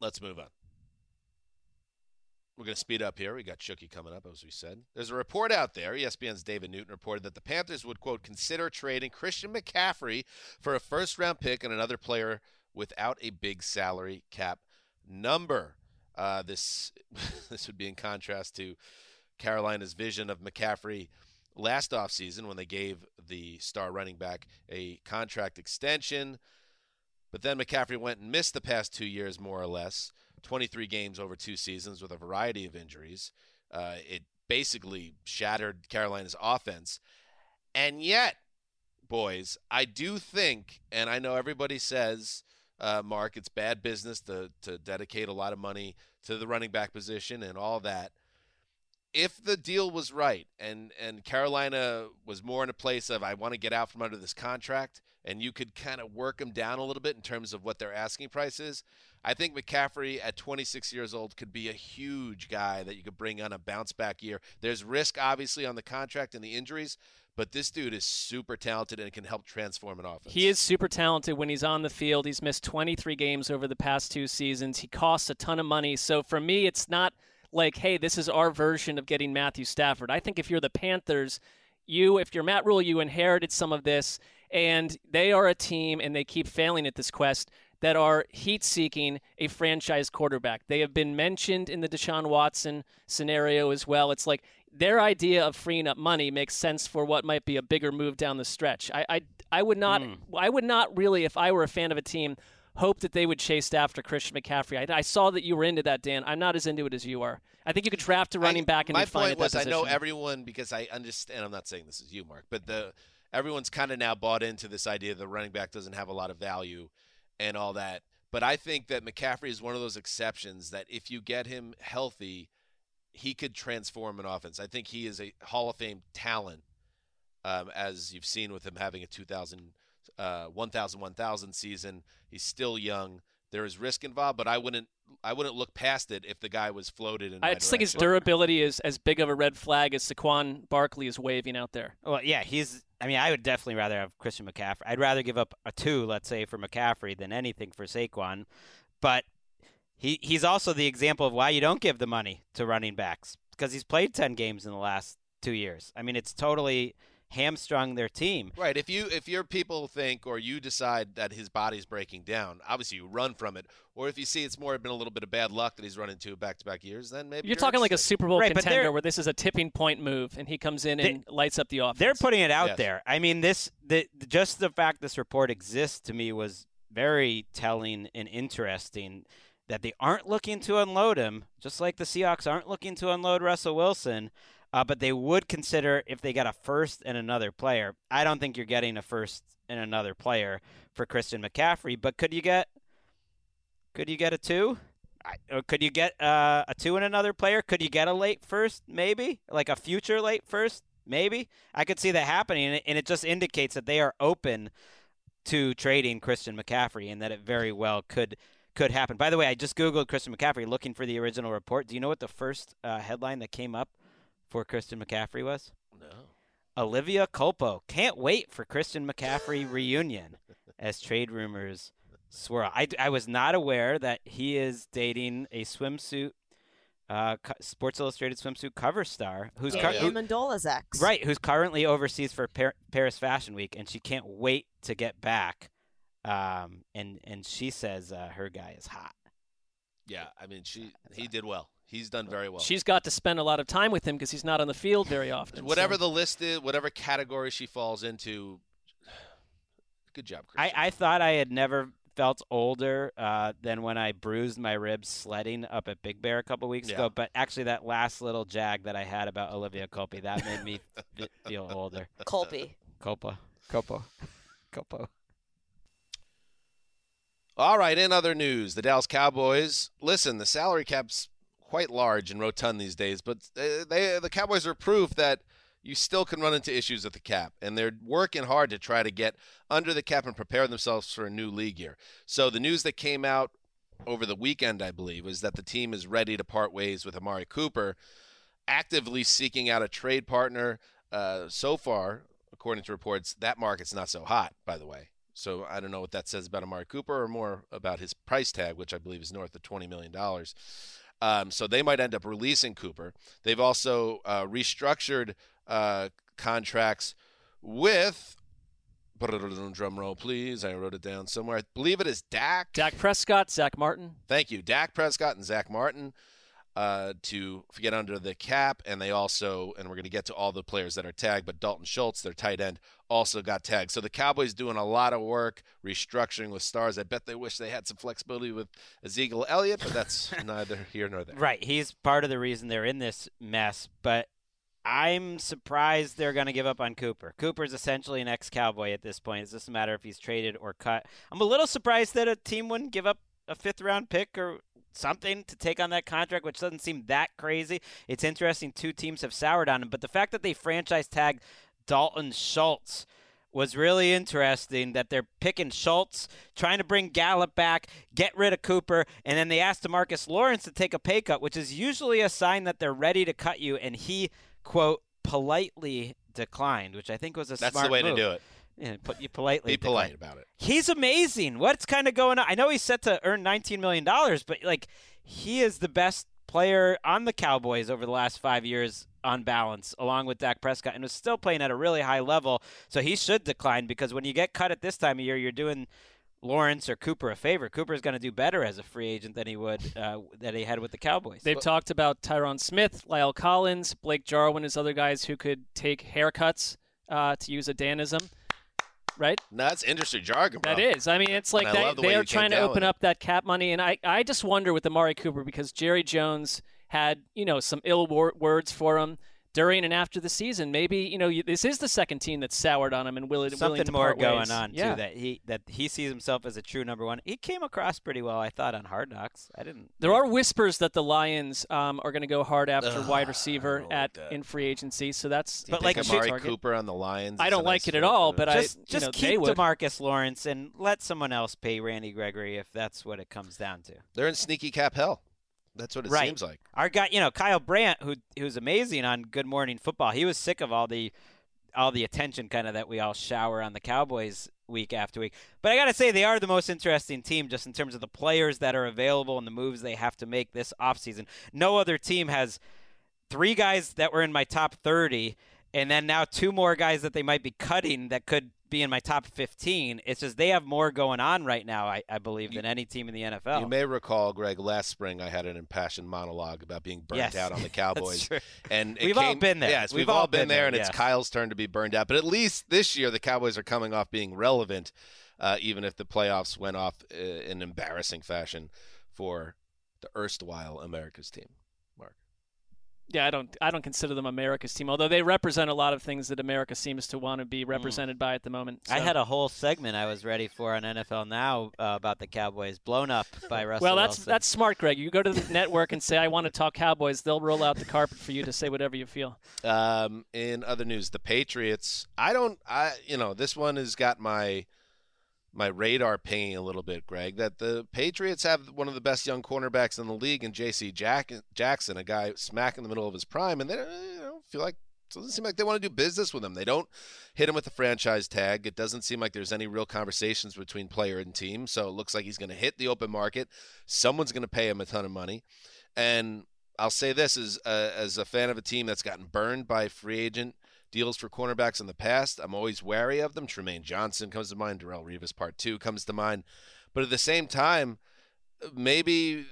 Let's move on. We're going to speed up here. We got Shooky coming up, as we said. There's a report out there. ESPN's David Newton reported that the Panthers would, quote, consider trading Christian McCaffrey for a first-round pick and another player without a big salary cap number. This would be in contrast to Carolina's vision of McCaffrey last offseason when they gave the star running back a contract extension. But then McCaffrey went and missed the past 2 years, more or less, 23 games over 2 seasons with a variety of injuries. It basically shattered Carolina's offense. And yet, boys, I do think, and I know everybody says, Mark, it's bad business to dedicate a lot of money to the running back position and all that. If the deal was right and Carolina was more in a place of I want to get out from under this contract, and you could kind of work them down a little bit in terms of what their asking price is, I think McCaffrey at 26 years old could be a huge guy that you could bring on a bounce-back year. There's risk, obviously, on the contract and the injuries, but this dude is super talented and can help transform an offense. He is super talented when he's on the field. He's missed 23 games over the past 2 seasons. He costs a ton of money. So for me, it's not like, hey, this is our version of getting Matthew Stafford. I think if you're the Panthers, if you're Matt Rule, you inherited some of this. And they are a team, and they keep failing at this quest, that are heat-seeking a franchise quarterback. They have been mentioned in the Deshaun Watson scenario as well. It's like their idea of freeing up money makes sense for what might be a bigger move down the stretch. I would not really, if I were a fan of a team, hope that they would chase after Christian McCaffrey. I saw that you were into that, Dan. I'm not as into it as you are. I think you could draft a running back and find that position. My point was, I know everyone, because I understand, I'm not saying this is you, Mark, but everyone's kind of now bought into this idea that the running back doesn't have a lot of value and all that. But I think that McCaffrey is one of those exceptions that if you get him healthy, he could transform an offense. I think he is a Hall of Fame talent, as you've seen with him having a 1,000 season. He's still young. There is risk involved, but I wouldn't look past it if the guy was floated in my direction. I just think his durability is as big of a red flag as Saquon Barkley is waving out there. Well, yeah, I would definitely rather have Christian McCaffrey. I'd rather give up a 2, let's say, for McCaffrey than anything for Saquon. But he's also the example of why you don't give the money to running backs, because he's played 10 games in the last 2 years. I mean, it's totally hamstrung their team. Right. If your people think or you decide that his body's breaking down, obviously you run from it. Or if you see it's more been a little bit of bad luck that he's run into back-to-back years, then maybe you're talking like a Super Bowl contender where this is a tipping point move and he comes in and lights up the offense. They're putting it out there. I mean, just the fact this report exists to me was very telling and interesting, that they aren't looking to unload him, just like the Seahawks aren't looking to unload Russell Wilson, but they would consider if they got a first and another player. I don't think you're getting a first and another player for Christian McCaffrey, but could you get a two? Could you get a two and another player? Could you get a late first, maybe? Like a future late first, maybe? I could see that happening, and it just indicates that they are open to trading Christian McCaffrey and that it very well could happen. By the way, I just Googled Christian McCaffrey looking for the original report. Do you know what the first headline that came up for Christian McCaffrey was? No. Olivia Culpo, can't wait for Christian McCaffrey reunion as trade rumors swirl. I was not aware that he is dating a swimsuit, Sports Illustrated swimsuit cover star. Mandola's ex. Right, who's currently overseas for Paris Fashion Week, and she can't wait to get back. And she says her guy is hot. Yeah, I mean, he did well. He's done very well. She's got to spend a lot of time with him because he's not on the field very often. The list is, whatever category she falls into, good job, Chris. I thought I had never felt older than when I bruised my ribs sledding up at Big Bear a couple weeks ago, but actually that last little jag that I had about Olivia Culpo, that made me feel older. Culpo. All right, in other news, the Dallas Cowboys, listen, the salary cap's quite large and rotund these days, but the Cowboys are proof that you still can run into issues at the cap, and they're working hard to try to get under the cap and prepare themselves for a new league year. So the news that came out over the weekend, I believe, was that the team is ready to part ways with Amari Cooper, actively seeking out a trade partner. So far, according to reports, that market's not so hot, by the way. So I don't know what that says about Amari Cooper or more about his price tag, which I believe is north of $20 million. So they might end up releasing Cooper. They've also restructured contracts with, drum roll, please. I wrote it down somewhere. I believe it is Dak Prescott, Zach Martin. Thank you. Dak Prescott and Zach Martin to get under the cap. And they also, and we're going to get to all the players that are tagged, but Dalton Schultz, their tight end, also got tagged. So the Cowboys doing a lot of work restructuring with stars. I bet they wish they had some flexibility with Ezekiel Elliott, but that's neither here nor there. Right. He's part of the reason they're in this mess, but I'm surprised they're going to give up on Cooper. Cooper's essentially an ex-Cowboy at this point. It's just a matter if he's traded or cut. I'm a little surprised that a team wouldn't give up a fifth-round pick or something to take on that contract, which doesn't seem that crazy. It's interesting two teams have soured on him, but the fact that they franchise tagged Dalton Schultz was really interesting, that they're picking Schultz, trying to bring Gallup back, get rid of Cooper, and then they asked DeMarcus Lawrence to take a pay cut, which is usually a sign that they're ready to cut you, and he, quote, politely declined, which I think was a smart move. That's the way to do it. Yeah, you politely be polite about it. He's amazing. What's kind of going on? I know he's set to earn $19 million, but like he is the best player on the Cowboys over the last 5 years on balance, along with Dak Prescott, and was still playing at a really high level. So he should decline because when you get cut at this time of year, you're doing Lawrence or Cooper a favor. Cooper's going to do better as a free agent than he would that he had with the Cowboys. They've talked about Tyron Smith, Lyle Collins, Blake Jarwin as other guys who could take haircuts, to use a Danism. Right? No, that's industry jargon, bro. That is. I mean, it's like they are trying to open up that cap money. And I just wonder with Amari Cooper because Jerry Jones had, some ill words for him during and after the season. Maybe, this is the second team that's soured on him and willing to part ways. Something more going on, too, that he sees himself as a true number one. He came across pretty well, I thought, on Hard Knocks. There are whispers that the Lions are going to go hard after wide receiver in free agency, so that's... But like Amari Cooper on the Lions... I don't like it at all, but just keep DeMarcus Lawrence and let someone else pay Randy Gregory if that's what it comes down to. They're in sneaky cap hell. That's what it seems like. Our guy, Kyle Brandt, who's amazing on Good Morning Football. He was sick of all the attention kind of that we all shower on the Cowboys week after week. But I got to say they are the most interesting team just in terms of the players that are available and the moves they have to make this offseason. No other team has three guys that were in my top 30 And then now two more guys that they might be cutting that could be in my top 15. It's just they have more going on right now, I believe, than any team in the NFL. You may recall, Greg, last spring I had an impassioned monologue about being burnt out on the Cowboys. And it all been there. Yes, we've all been there, and it's Kyle's turn to be burned out. But at least this year the Cowboys are coming off being relevant, even if the playoffs went off in embarrassing fashion for the erstwhile America's team. Yeah, I don't consider them America's team, although they represent a lot of things that America seems to want to be represented by at the moment. So. I had a whole segment I was ready for on NFL Now about the Cowboys, blown up by Russell Wilson. Well, that's smart, Greg. You go to the network and say, I want to talk Cowboys. They'll roll out the carpet for you to say whatever you feel. In other news, the Patriots. This one has got my radar pinging a little bit, Greg, that the Patriots have one of the best young cornerbacks in the league in J.C. Jackson, a guy smack in the middle of his prime, and they don't feel like – doesn't seem like they want to do business with him. They don't hit him with a franchise tag. It doesn't seem like there's any real conversations between player and team, so it looks like he's going to hit the open market. Someone's going to pay him a ton of money. And I'll say this as a fan of a team that's gotten burned by free agent deals for cornerbacks in the past, I'm always wary of them. Trumaine Johnson comes to mind. Darrelle Revis Part 2 comes to mind. But at the same time, maybe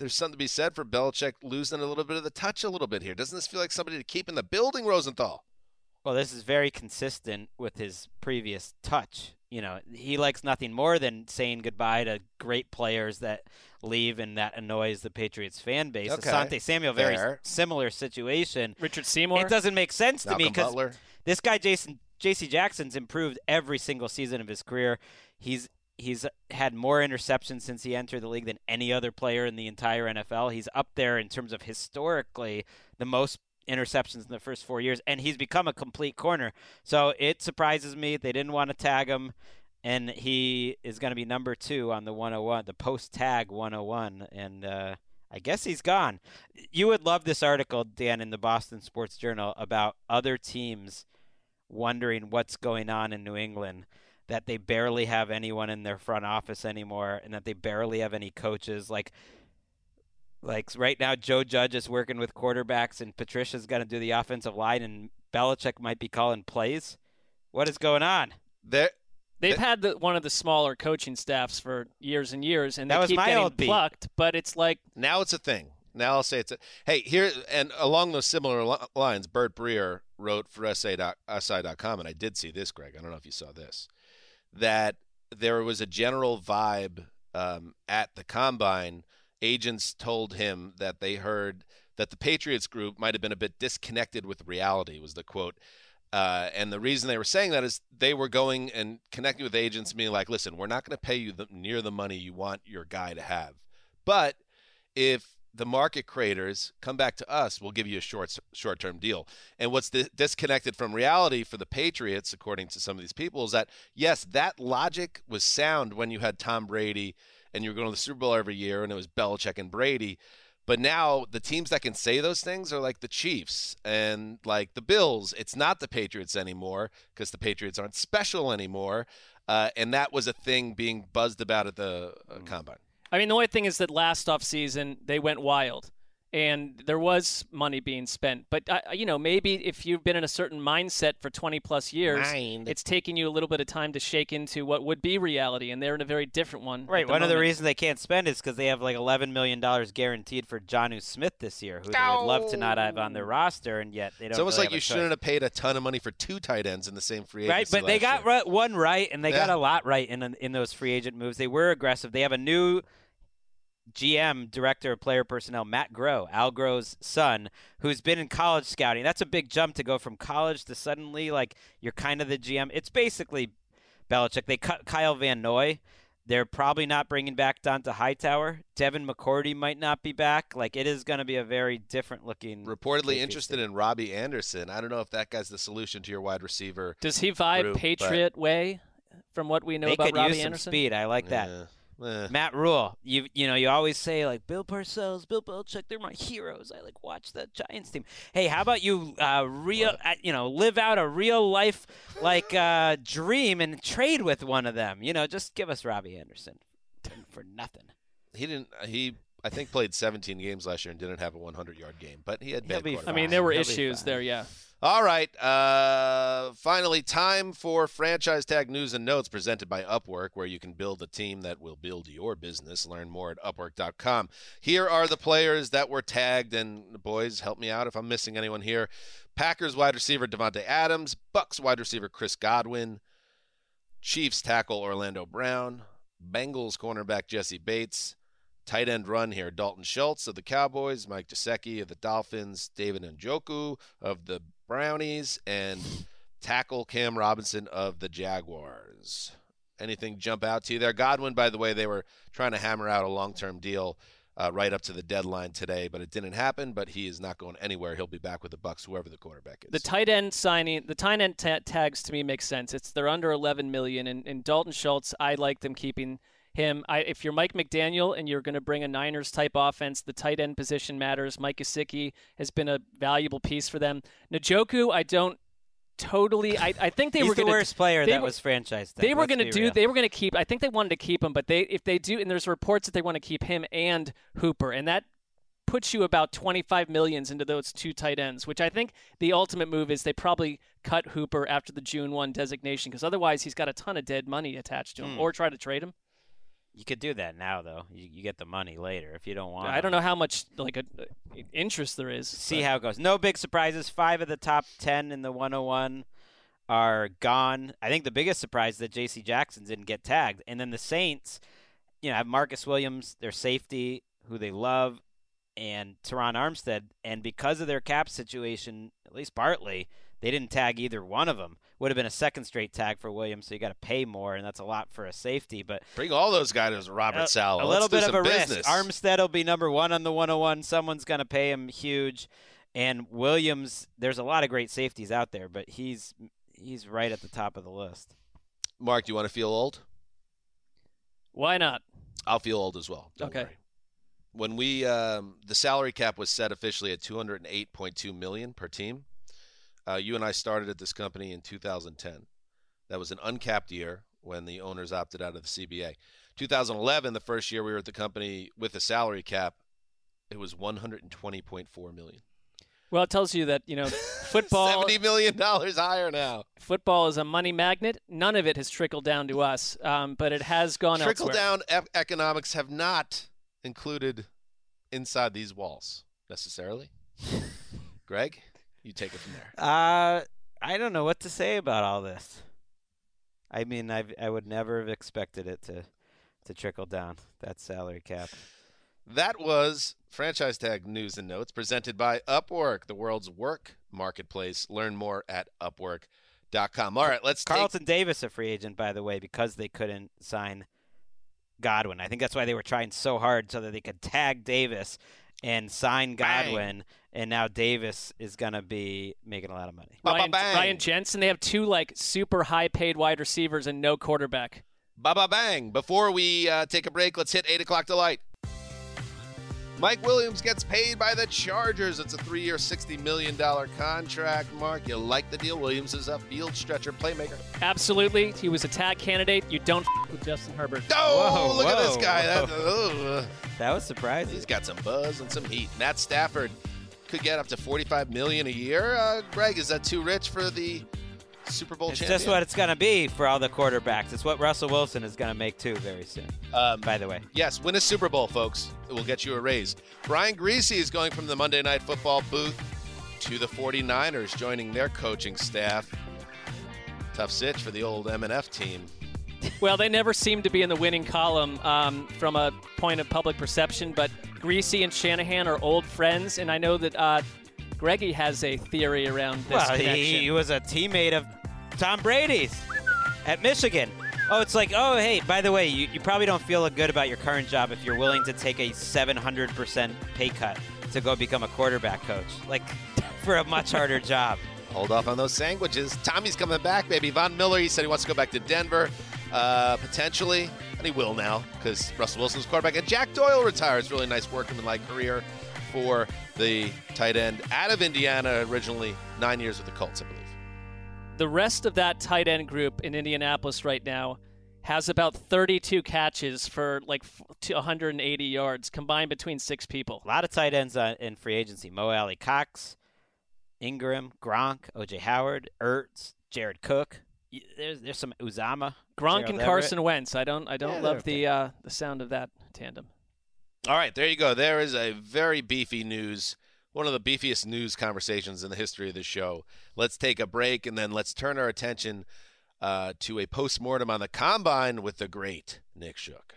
there's something to be said for Belichick losing a little bit of the touch a little bit here. Doesn't this feel like somebody to keep in the building, Rosenthal? Well, this is very consistent with his previous touch. You know, he likes nothing more than saying goodbye to great players that leave, and that annoys the Patriots fan base. Okay. Asante Samuel, very similar situation. Richard Seymour. It doesn't make sense to me because this guy, J.C. Jackson's improved every single season of his career. He's had more interceptions since he entered the league than any other player in the entire NFL. He's up there in terms of historically the most interceptions in the first 4 years, and he's become a complete corner. So it surprises me they didn't want to tag him, and he is going to be number 2 on the 101, the post-tag 101, and I guess he's gone. You would love this article, Dan, in the Boston Sports Journal about other teams wondering what's going on in New England, that they barely have anyone in their front office anymore and that they barely have any coaches. Like right now, Joe Judge is working with quarterbacks, and Patricia's going to do the offensive line, and Belichick might be calling plays. What is going on? They've had one of the smaller coaching staffs for years and years, and they keep getting plucked. But it's like now it's a thing. Now I'll say it's a hey here, and along those similar lines, Bert Breer wrote for SI.com, and I did see this, Greg. I don't know if you saw this, that there was a general vibe at the combine. Agents told him that they heard that the Patriots group might have been a bit disconnected with reality, was the quote. And the reason they were saying that is they were going and connecting with agents, being like, listen, we're not going to pay you near the money you want your guy to have. But if the market creators come back to us, we'll give you a short-term deal. And what's disconnected from reality for the Patriots, according to some of these people, is that, yes, that logic was sound when you had Tom Brady and you were going to the Super Bowl every year, and it was Belichick and Brady. But now the teams that can say those things are like the Chiefs and like the Bills. It's not the Patriots anymore because the Patriots aren't special anymore. And that was a thing being buzzed about at the combine. I mean, the only thing is that last offseason they went wild, and there was money being spent. But, maybe if you've been in a certain mindset for 20-plus years, it's taking you a little bit of time to shake into what would be reality, and they're in a very different one. Right. One of the reasons they can't spend is because they have like $11 million guaranteed for Jonnu Smith this year, who they would love to not have on their roster, and yet they don't. It's almost really like you shouldn't have paid a ton of money for two tight ends in the same free agency. Right, but they got one right, and they got a lot right in those free agent moves. They were aggressive. They have a new GM, director of player personnel, Matt Groh, Al Groh's son, who's been in college scouting. That's a big jump to go from college to suddenly, like, you're kind of the GM. It's basically Belichick. They cut Kyle Van Noy. They're probably not bringing back Dont'a Hightower. Devin McCourty might not be back. Like, it is going to be a very different-looking. Reportedly interested in Robbie Anderson. I don't know if that guy's the solution to your wide receiver. Does he vibe group, Patriot way from what we know about Robbie Anderson? They could use some speed. I like that. Yeah. Matt Rhule, you always say, like, Bill Parcells, Bill Belichick, they're my heroes. I, like, watch that Giants team. Hey, how about you live out a real-life, like, dream and trade with one of them? You know, just give us Robbie Anderson for nothing. I think played 17 games last year and didn't have a 100-yard game, but he had bad quarterbacks. I mean, there were issues there, yeah. All right. Finally, time for Franchise Tag News and Notes presented by Upwork, where you can build a team that will build your business. Learn more at Upwork.com. Here are the players that were tagged, and boys, help me out if I'm missing anyone here. Packers wide receiver Davante Adams, Bucks wide receiver Chris Godwin, Chiefs tackle Orlando Brown, Bengals cornerback Jesse Bates, tight end run here, Dalton Schultz of the Cowboys, Mike Gesicki of the Dolphins, David Njoku of the Brownies, and tackle Cam Robinson of the Jaguars. Anything jump out to you there? Godwin, by the way, they were trying to hammer out a long-term deal right up to the deadline today, but it didn't happen. But he is not going anywhere. He'll be back with the Bucks, whoever the quarterback is. The tight end signing, the tight end tags to me makes sense. They're under $11 million, and Dalton Schultz, I like them keeping him. If you're Mike McDaniel and you're going to bring a Niners type offense, the tight end position matters. Mike Gesicki has been a valuable piece for them. Njoku, I don't totally. I think they were the worst player that was franchised. They were going to do. They were going to keep. I think they wanted to keep him, but if they do, and there's reports that they want to keep him and Hooper, and that puts you about $25 million into those two tight ends. Which I think the ultimate move is they probably cut Hooper after the June 1 designation, because otherwise he's got a ton of dead money attached to him, or try to trade him. You could do that now, though. You get the money later if you don't want. I don't know how much interest there is. See how it goes. No big surprises. 5 of the top 10 in the 101 are gone. I think the biggest surprise is that J.C. Jackson didn't get tagged, and then the Saints, have Marcus Williams, their safety, who they love, and Teron Armstead, and because of their cap situation, at least partly, they didn't tag either one of them. Would have been a second straight tag for Williams, so you got to pay more, and that's a lot for a safety. But bring all those guys to Robert Saleh. A little bit of a risk. Armstead will be number 1 on the 101. Someone's going to pay him huge. And Williams, there's a lot of great safeties out there, but he's right at the top of the list. Mark, do you want to feel old? Why not? I'll feel old as well. Don't worry. When we the salary cap was set officially at $208.2 million per team. You and I started at this company in 2010. That was an uncapped year when the owners opted out of the CBA. 2011, the first year we were at the company with a salary cap, it was $120.4 million. Well, it tells you that, football... $70 million higher now. Football is a money magnet. None of it has trickled down to us, but it has gone elsewhere. Trickle-down economics have not included inside these walls, necessarily. Greg? You take it from there. I don't know what to say about all this. I mean, I would never have expected it to trickle down, that salary cap. That was Franchise Tag News and Notes presented by Upwork, the world's work marketplace. Learn more at Upwork.com. All right, let's Carlton Davis, a free agent, by the way, because they couldn't sign Godwin. I think that's why they were trying so hard, so that they could tag Davis and sign Godwin. Bang. And now Davis is going to be making a lot of money. Ryan Jensen, they have 2 super high-paid wide receivers and no quarterback. Ba-ba-bang. Before we take a break, let's hit 8 o'clock delight. Mike Williams gets paid by the Chargers. It's a 3-year, $60 million contract. Mark, you like the deal? Williams is a field stretcher playmaker. Absolutely. He was a tag candidate. You don't with Justin Herbert. Oh, whoa, look at this guy. That was surprising. He's got some buzz and some heat. Matt Stafford could get up to $45 million a year. Greg, is that too rich for the Super Bowl champion? It's just what it's going to be for all the quarterbacks. It's what Russell Wilson is going to make, too, very soon, by the way. Yes, win a Super Bowl, folks. It will get you a raise. Brian Griese is going from the Monday Night Football booth to the 49ers, joining their coaching staff. Tough sitch for the old M&F team. Well, they never seem to be in the winning column from a point of public perception, but Griese and Shanahan are old friends, and I know that Greggy has a theory around this connection. He was a teammate of Tom Brady's at Michigan. Oh, it's like, oh, hey, by the way, you probably don't feel good about your current job if you're willing to take a 700% pay cut to go become a quarterback coach, for a much harder job. Hold off on those sandwiches. Tommy's coming back, baby. Von Miller, he said he wants to go back to Denver. Potentially, and he will now because Russell Wilson's quarterback. And Jack Doyle retires. Really nice workman-like career for the tight end out of Indiana, originally 9 years with the Colts, I believe. The rest of that tight end group in Indianapolis right now has about 32 catches for 180 yards combined between 6 people. A lot of tight ends in free agency. Mo Alley-Cox, Ingram, Gronk, O.J. Howard, Ertz, Jared Cook. There's some Uzama. Gronk and Carson Wentz. I don't love the sound of that tandem. All right, there you go. There is a very beefy news, one of the beefiest news conversations in the history of the show. Let's take a break, and then let's turn our attention to a postmortem on the Combine with the great Nick Shook.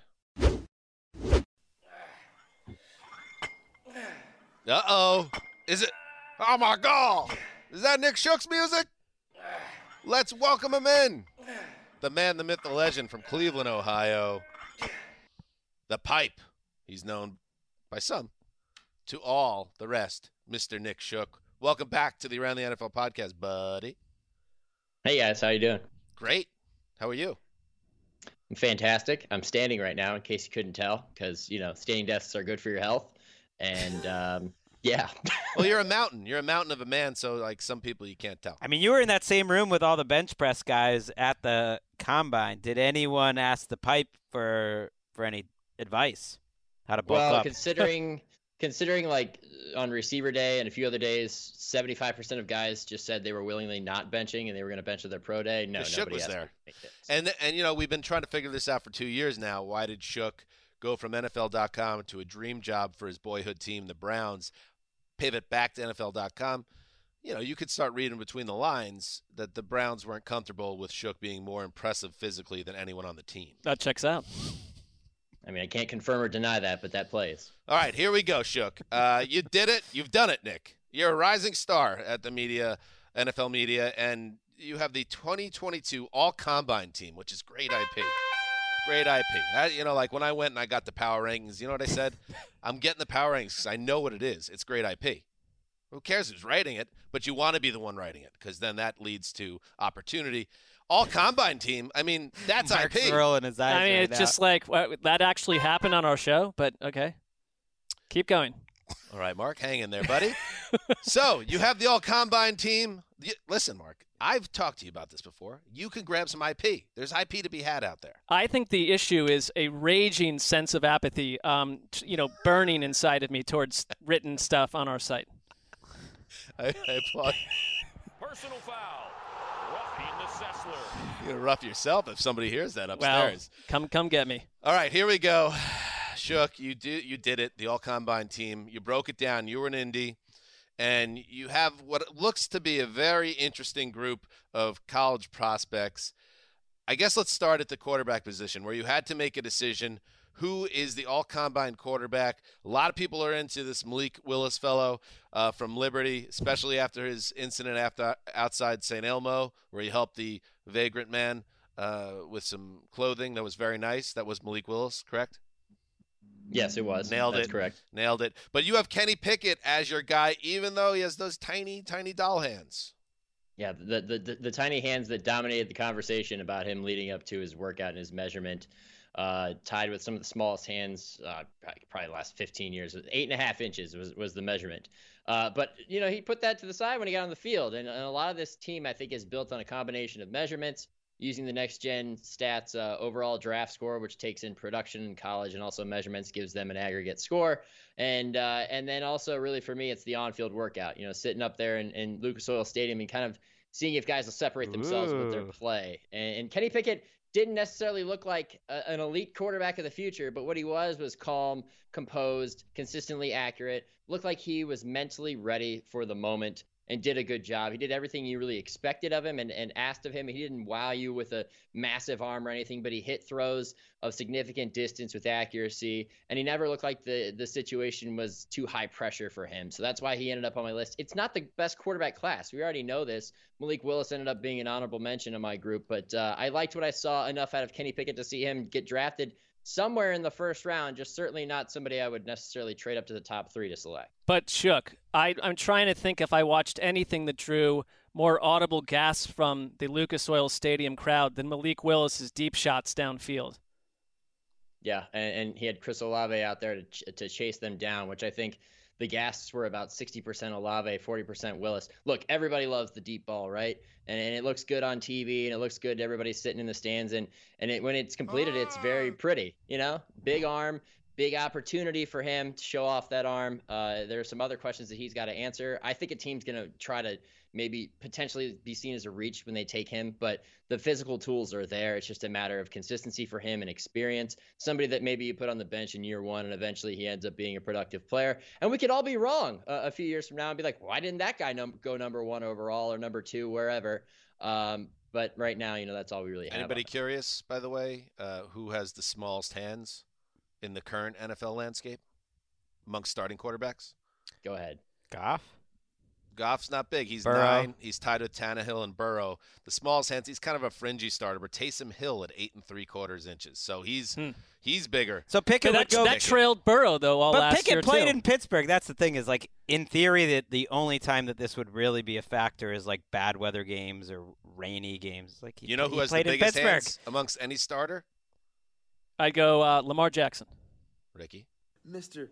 Uh-oh. Is it? Oh, my God. Is that Nick Shook's music? Let's welcome him in. The man, the myth, the legend from Cleveland, Ohio. The pipe. He's known by some to all the rest, Mr. Nick Shook. Welcome back to the Around the NFL podcast, buddy. Hey, guys. How you doing? Great. How are you? I'm fantastic. I'm standing right now, in case you couldn't tell, because, you know, standing desks are good for your health. And, yeah. Well, you're a mountain. You're a mountain of a man, so, like, some people you can't tell. I mean, you were in that same room with all the bench press guys at the Combine. Did anyone ask the pipe for any advice? How to bulk up? Considering, like, on receiver day and a few other days, 75% of guys just said they were willingly not benching and they were going to bench at their pro day. No, Shook was there. And, you know, we've been trying to figure this out for 2 years now. Why did Shook go from NFL.com to a dream job for his boyhood team, the Browns, pivot back to NFL.com? You know, you could start reading between the lines that the Browns weren't comfortable with Shook being more impressive physically than anyone on the team. That checks out. I mean, I can't confirm or deny that, but that plays. All right, here we go, Shook. You did it. You've done it, Nick. You're a rising star at the media, NFL media, and you have the 2022 All-Combine team, which is great IP. Great IP. You know, like when I went and I got the power rankings, you know what I said? I'm getting the power rankings because I know what it is. It's great IP. Who cares who's writing it, but you want to be the one writing it because then that leads to opportunity. All Combine team. I mean, that's IP. It's just like that actually happened on our show, but okay. Keep going. All right, Mark, hang in there, buddy. So you have the All Combine team. Listen, Mark, I've talked to you about this before. You can grab some IP. There's IP to be had out there. I think the issue is a raging sense of apathy, burning inside of me towards written stuff on our site. I applaud. Personal foul. You're going to rough yourself if somebody hears that upstairs. Well, come get me. All right, here we go. Shook, you did it, the All-Combine team. You broke it down. You were in Indy, and you have what looks to be a very interesting group of college prospects. I guess let's start at the quarterback position where you had to make a decision. Who is the All-Combine quarterback? A lot of people are into this Malik Willis fellow from Liberty, especially after his incident outside St. Elmo, where he helped the vagrant man with some clothing that was very nice. That was Malik Willis, correct? Yes, it was. That's correct. Nailed it. But you have Kenny Pickett as your guy, even though he has those tiny, tiny doll hands. Yeah, the tiny hands that dominated the conversation about him leading up to his workout and his measurement. Tied with some of the smallest hands, probably the last 15 years. 8.5 inches was the measurement. But, you know, he put that to the side when he got on the field. And a lot of this team, I think, is built on a combination of measurements, using the next-gen stats overall draft score, which takes in production in college, and also measurements gives them an aggregate score. And then also, really, for me, it's the on-field workout. You know, sitting up there in Lucas Oil Stadium and kind of seeing if guys will separate themselves with their play. And Kenny Pickett didn't necessarily look like an elite quarterback of the future, but what he was calm, composed, consistently accurate, looked like he was mentally ready for the moment and did a good job. He did everything you really expected of him and asked of him. He didn't wow you with a massive arm or anything, but he hit throws of significant distance with accuracy, and he never looked like the situation was too high pressure for him. So that's why he ended up on my list. It's not the best quarterback class. We already know this. Malik Willis ended up being an honorable mention in my group, but I liked what I saw enough out of Kenny Pickett to see him get drafted somewhere in the first round, just certainly not somebody I would necessarily trade up to the top three to select. But, Shook, I'm trying to think if I watched anything that drew more audible gasps from the Lucas Oil Stadium crowd than Malik Willis's deep shots downfield. Yeah, and he had Chris Olave out there to chase them down, which I think the gasps were about 60% Olave, 40% Willis. Look, everybody loves the deep ball, right? And it looks good on TV, and it looks good to everybody sitting in the stands. And when it's completed, it's very pretty, you know? Big arm, Big opportunity for him to show off that arm. There are some other questions that he's got to answer. I think a team's going to try to maybe potentially be seen as a reach when they take him, but the physical tools are there. It's just a matter of consistency for him and experience. Somebody that maybe you put on the bench in year one and eventually he ends up being a productive player. And we could all be wrong a few years from now and be like, why didn't that guy go number one overall or number two, wherever? But right now, that's all we really have. Anybody curious, by the way, who has the smallest hands in the current NFL landscape amongst starting quarterbacks? Go ahead. Goff? Goff's not big. He's Burrow. 9. He's tied with Tannehill and Burrow. The smallest hands, he's kind of a fringy starter, but Taysom Hill at 8 3/4 inches. So he's bigger. So Pickett would go. That trailed Burrow, though, last year, Pickett played in Pittsburgh. That's the thing is, in theory, that the only time that this would really be a factor is, bad weather games or rainy games. Who has the biggest hands amongst any starter? I'd go Lamar Jackson. Ricky? Mr.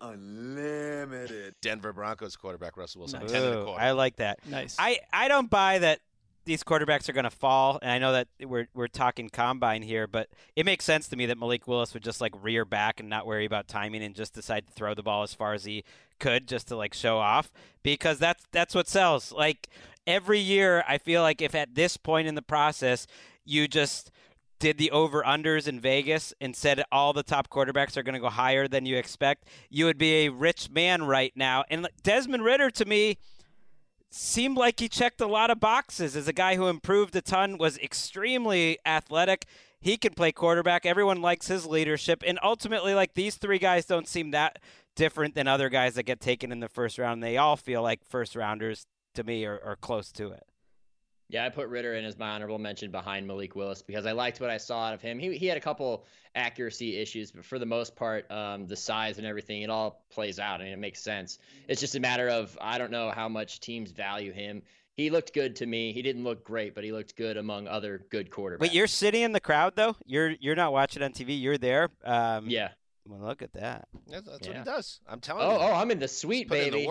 Unlimited. Denver Broncos quarterback Russell Wilson. Nice. 10 1/4. I like that. Nice. I don't buy that these quarterbacks are going to fall, and I know that we're talking combine here, but it makes sense to me that Malik Willis would just rear back and not worry about timing and just decide to throw the ball as far as he could just to show off, because that's what sells. Every year I feel like if at this point in the process you just did the over-unders in Vegas and said all the top quarterbacks are going to go higher than you expect, you would be a rich man right now. And Desmond Ridder, to me, seemed like he checked a lot of boxes as a guy who improved a ton, was extremely athletic. He can play quarterback. Everyone likes his leadership. And ultimately, these three guys don't seem that different than other guys that get taken in the first round. They all feel like first-rounders to me or close to it. Yeah, I put Ridder in as my honorable mention behind Malik Willis because I liked what I saw out of him. He had a couple accuracy issues, but for the most part, the size and everything, it all plays out. I mean, it makes sense. It's just a matter of I don't know how much teams value him. He looked good to me. He didn't look great, but he looked good among other good quarterbacks. But you're sitting in the crowd, though. You're not watching on TV. You're there. Yeah. Well, look at that. That's what it does. I'm telling you. Oh, I'm in the suite, baby.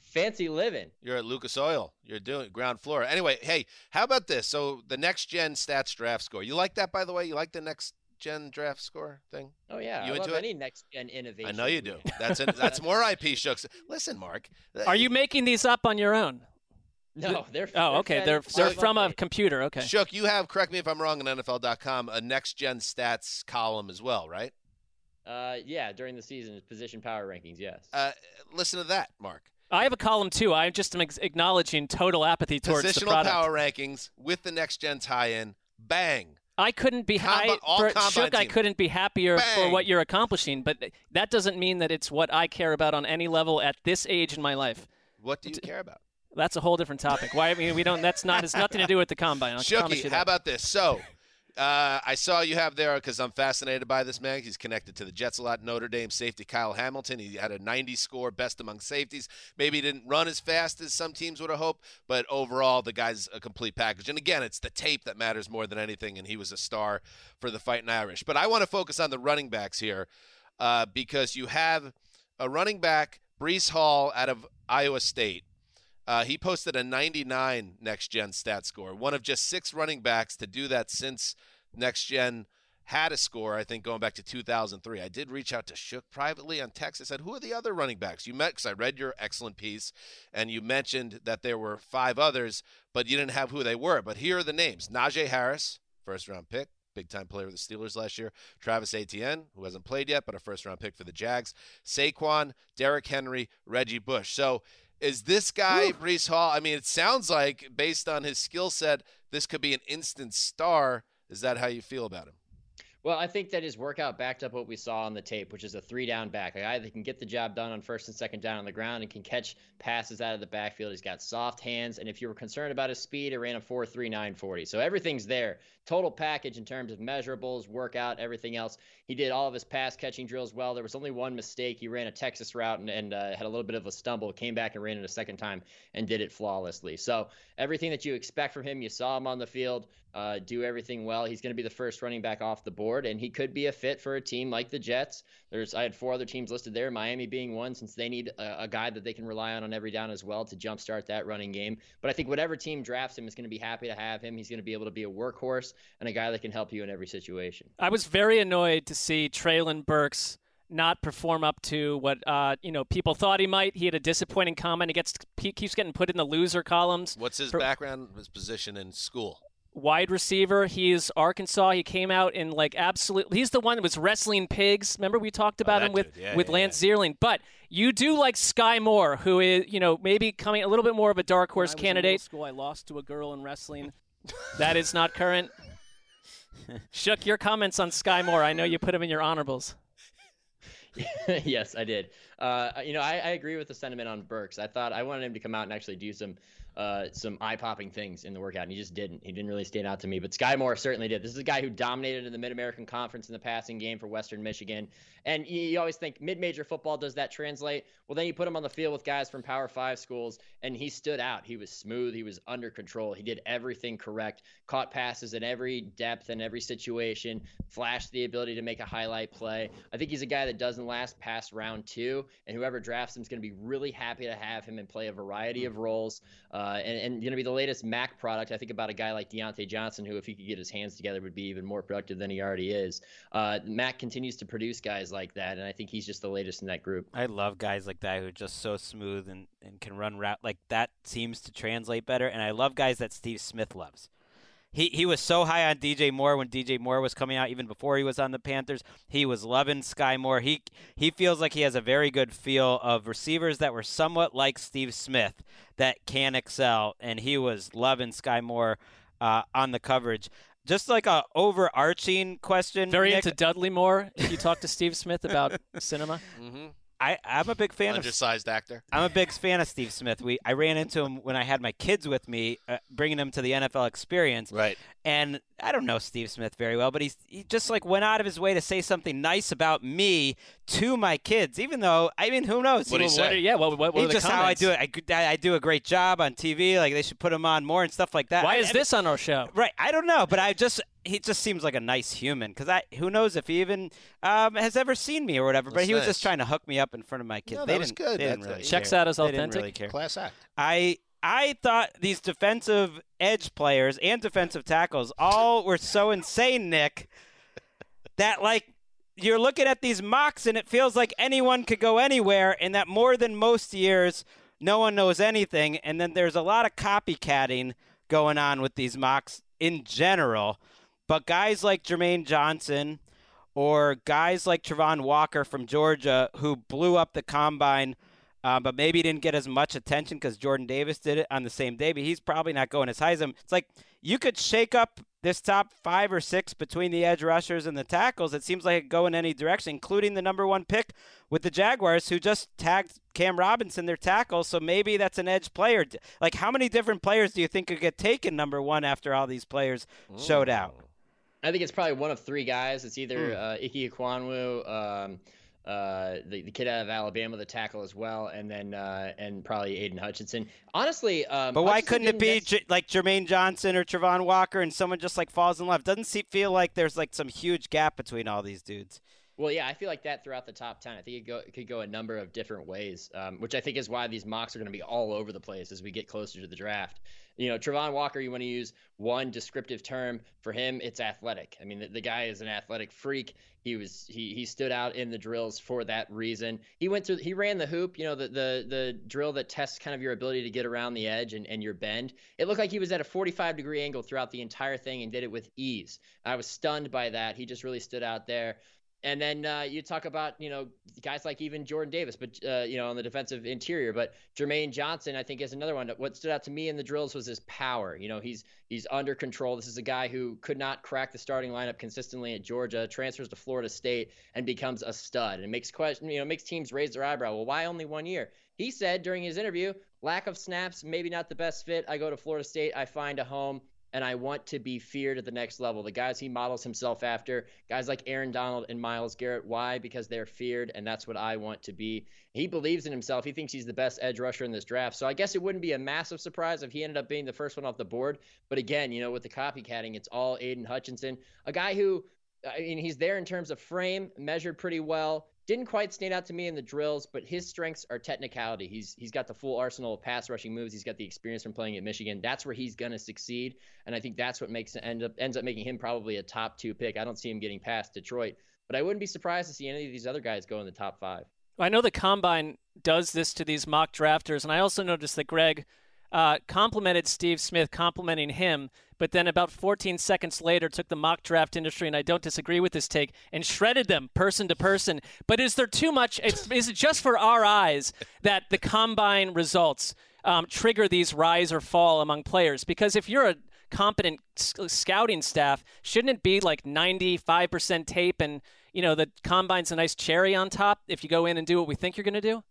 Fancy living. You're at Lucas Oil. You're doing ground floor. Anyway, hey, how about this? So the next gen stats draft score. You like that, by the way? You like the next gen draft score thing? Oh yeah. You I into love it? Any next gen innovation. I know you do. That's more IP Shooks. Listen, Mark. Are you making these up on your own? No, they're okay. They're from a computer. Okay. Shook, you have, correct me if I'm wrong, on NFL.com a next gen stats column as well, right? Yeah, during the season, position power rankings, yes. Listen to that, Mark. I have a column, too. I just am acknowledging total apathy towards the product. Positional power rankings with the next-gen tie-in. Bang. I couldn't be happier for what you're accomplishing, but that doesn't mean that it's what I care about on any level at this age in my life. What do you care about? That's a whole different topic. It's nothing to do with the combine. Shooky, how about this? So... I saw you have there, because I'm fascinated by this man. He's connected to the Jets a lot. Notre Dame safety Kyle Hamilton. He had a 90 score, best among safeties. Maybe he didn't run as fast as some teams would have hoped, but overall the guy's a complete package. And again, it's the tape that matters more than anything, and he was a star for the Fighting Irish. But I want to focus on the running backs here because you have a running back, Breece Hall out of Iowa State. He posted a 99 next-gen stat score, one of just 6 running backs to do that since next-gen had a score, I think, going back to 2003. I did reach out to Shook privately on text. I said, who are the other running backs you met? Because I read your excellent piece, and you mentioned that there were 5 others, but you didn't have who they were. But here are the names. Najee Harris, first-round pick, big-time player with the Steelers last year. Travis Etienne, who hasn't played yet, but a first-round pick for the Jags. Saquon, Derrick Henry, Reggie Bush. So... is this guy, Breece Hall, I mean, it sounds like, based on his skill set, this could be an instant star. Is that how you feel about him? Well, I think that his workout backed up what we saw on the tape, which is a 3-down back. A guy that can get the job done on 1st and 2nd down on the ground and can catch passes out of the backfield. He's got soft hands, and if you were concerned about his speed, it ran a 4.39 40. So everything's there. Total package in terms of measurables, workout, everything else. He did all of his pass catching drills well. There was only one mistake. He ran a Texas route and had a little bit of a stumble. Came back and ran it a second time and did it flawlessly. So everything that you expect from him, you saw him on the field. do everything well. He's going to be the first running back off the board, and he could be a fit for a team like the Jets. I had four other teams listed there, Miami being one, since they need a guy that they can rely on every down as well to jumpstart that running game. But I think whatever team drafts him is going to be happy to have him. He's going to be able to be a workhorse and a guy that can help you in every situation. I was very annoyed to see Traylon Burks not perform up to what people thought he might. He had a disappointing comment. He keeps getting put in the loser columns. What's his background, his position in school? Wide receiver. He's Arkansas. He came out in he's the one that was wrestling pigs. Remember we talked about him with Lance Zierlein. But you do like Sky Moore, who is, maybe coming a little bit more of a dark horse candidate. In school, I lost to a girl in wrestling. That is not current. Shook, your comments on Sky Moore. I know you put him in your honorables. Yes, I did. I agree with the sentiment on Burks. I wanted him to come out and actually do some eye-popping things in the workout, and he just didn't. He didn't really stand out to me, but Sky Moore certainly did. This is a guy who dominated in the Mid-American Conference in the passing game for Western Michigan, and you always think mid-major football, does that translate? Well, then you put him on the field with guys from Power 5 schools, and he stood out. He was smooth. He was under control. He did everything correct, caught passes in every depth and every situation, flashed the ability to make a highlight play. I think he's a guy that doesn't last past round two, and whoever drafts him is going to be really happy to have him and play a variety of roles. And going to be the latest Mac product. I think about a guy like Deontay Johnson, who, if he could get his hands together, would be even more productive than he already is. Mac continues to produce guys like that, and I think he's just the latest in that group. I love guys like that who are just so smooth and can run route. Like, that seems to translate better, and I love guys that Steve Smith loves. He was so high on DJ Moore when DJ Moore was coming out, even before he was on the Panthers. He was loving Sky Moore. He feels like he has a very good feel of receivers that were somewhat like Steve Smith that can excel, and he was loving Sky Moore on the coverage. Just like a overarching question. Very Nick. Into Dudley Moore, if you talk to Steve Smith about cinema. Mm-hmm. I'm a big fan of undersized actor. I'm a big fan of Steve Smith. I ran into him when I had my kids with me, bringing them to the NFL experience. Right. And I don't know Steve Smith very well, but he just went out of his way to say something nice about me to my kids, even though, who knows? What did he say? What are the just comments? How I do it. I do a great job on TV. They should put him on more and stuff like that. Why is this on our show? Right. I don't know, but he just seems like a nice human, because who knows if he even has ever seen me or whatever. But he was just trying to hook me up in front of my kids. No, that was good. They didn't really checks care. Out as authentic. They didn't really care. Class act. I thought these defensive edge players and defensive tackles all were so insane, Nick, that you're looking at these mocks and it feels like anyone could go anywhere, and that more than most years, no one knows anything. And then there's a lot of copycatting going on with these mocks in general. But guys like Jermaine Johnson or guys like Travon Walker from Georgia, who blew up the combine, but maybe didn't get as much attention because Jordan Davis did it on the same day, but he's probably not going as high as him. It's you could shake up this top 5 or 6 between the edge rushers and the tackles. It seems like it could go in any direction, including the number 1 pick with the Jaguars, who just tagged Cam Robinson, their tackle, so maybe that's an edge player. How many different players do you think could get taken number 1 after all these players showed out? I think it's probably one of 3 guys. It's either Ike Ikwuanwu, the kid out of Alabama, the tackle as well, and probably Aiden Hutchinson. Honestly, but why couldn't it be Jermaine Johnson or Travon Walker, and someone just falls in love? Doesn't feel like there's some huge gap between all these dudes. Well, yeah, I feel like that throughout the top 10. I think it could go a number of different ways, which I think is why these mocks are going to be all over the place as we get closer to the draft. Travon Walker, you want to use one descriptive term for him, it's athletic. The guy is an athletic freak. He stood out in the drills for that reason. He ran the hoop, the drill that tests kind of your ability to get around the edge and your bend. It looked like he was at a 45-degree angle throughout the entire thing and did it with ease. I was stunned by that. He just really stood out there. And then you talk about, guys like even Jordan Davis, but, on the defensive interior. But Jermaine Johnson, I think, is another one. What stood out to me in the drills was his power. He's under control. This is a guy who could not crack the starting lineup consistently at Georgia, transfers to Florida State, and becomes a stud. And makes teams raise their eyebrow. Well, why only 1 year? He said during his interview, lack of snaps, maybe not the best fit. I go to Florida State. I find a home. and I want to be feared at the next level. The guys he models himself after, guys like Aaron Donald and Myles Garrett. Why? Because they're feared, and that's what I want to be. He believes in himself. He thinks he's the best edge rusher in this draft. So I guess it wouldn't be a massive surprise if he ended up being the first one off the board. But again, you know, with the copycatting, it's all Aiden Hutchinson, a guy who, I mean, he's there in terms of frame, measured pretty well. Didn't quite stand out to me in the drills, but his strengths are technicality. He's got the full arsenal of pass rushing moves. He's got the experience from playing at Michigan. That's where he's going to succeed, and I think that's what ends up making him probably a top 2 pick. I don't see him getting past Detroit, but I wouldn't be surprised to see any of these other guys go in the top 5. I know the Combine does this to these mock drafters, and I also noticed that Greg complimented Steve Smith complimenting him, but then about 14 seconds later took the mock draft industry, and I don't disagree with this take, and shredded them person to person. But is there too much? Is it just for our eyes that the Combine results trigger these rise or fall among players? Because if you're a competent scouting staff, shouldn't it be like 95% tape and, you know, the Combine's a nice cherry on top if you go in and do what we think you're going to do?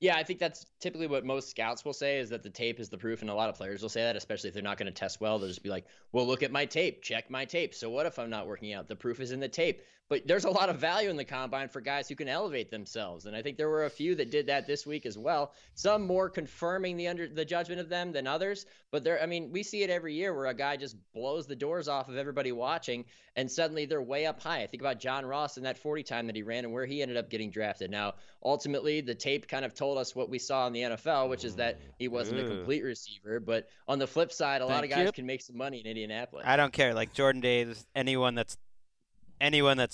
Yeah, I think that's typically what most scouts will say, is that the tape is the proof, and a lot of players will say that, especially if they're not going to test well. They'll just be like, well, look at my tape, check my tape. So what if I'm not working out? The proof is in the tape. But there's a lot of value in the Combine for guys who can elevate themselves, and I think there were a few that did that this week as well, some more confirming the judgment of them than others. But there, I mean, we see it every year where a guy just blows the doors off of everybody watching, and suddenly they're way up high. I think about John Ross and that 40 time that he ran and where he ended up getting drafted. Now, ultimately, the tape kind of told us what we saw in the NFL, which is that he wasn't a complete receiver. But on the flip side, a lot of guys can make some money in Indianapolis. I don't care. Like Jordan Davis, anyone that's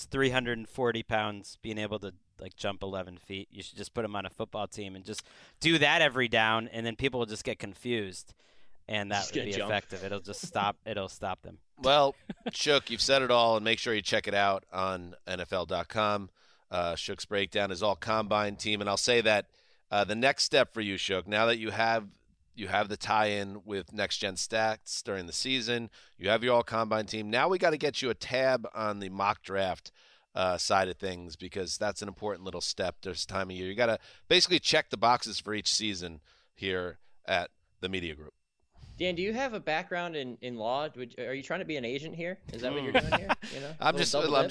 340 pounds being able to like jump 11 feet, you should just put them on a football team and just do that every down, and then people will just get confused, and that would be effective. It'll just stop. It'll stop them. Well, Shook, you've said it all, and make sure you check it out on NFL.com. Shook's breakdown is all Combine team, and I'll say that the next step for you, Shook, now that you have the tie-in with Next Gen Stats during the season. You have your all-combine team. Now we got to get you a tab on the mock draft side of things, because that's an important little step this time of year. You got to basically check the boxes for each season here at the media group. Dan, do you have a background in law? Are you trying to be an agent here? Is that what you're doing here? You know, I'm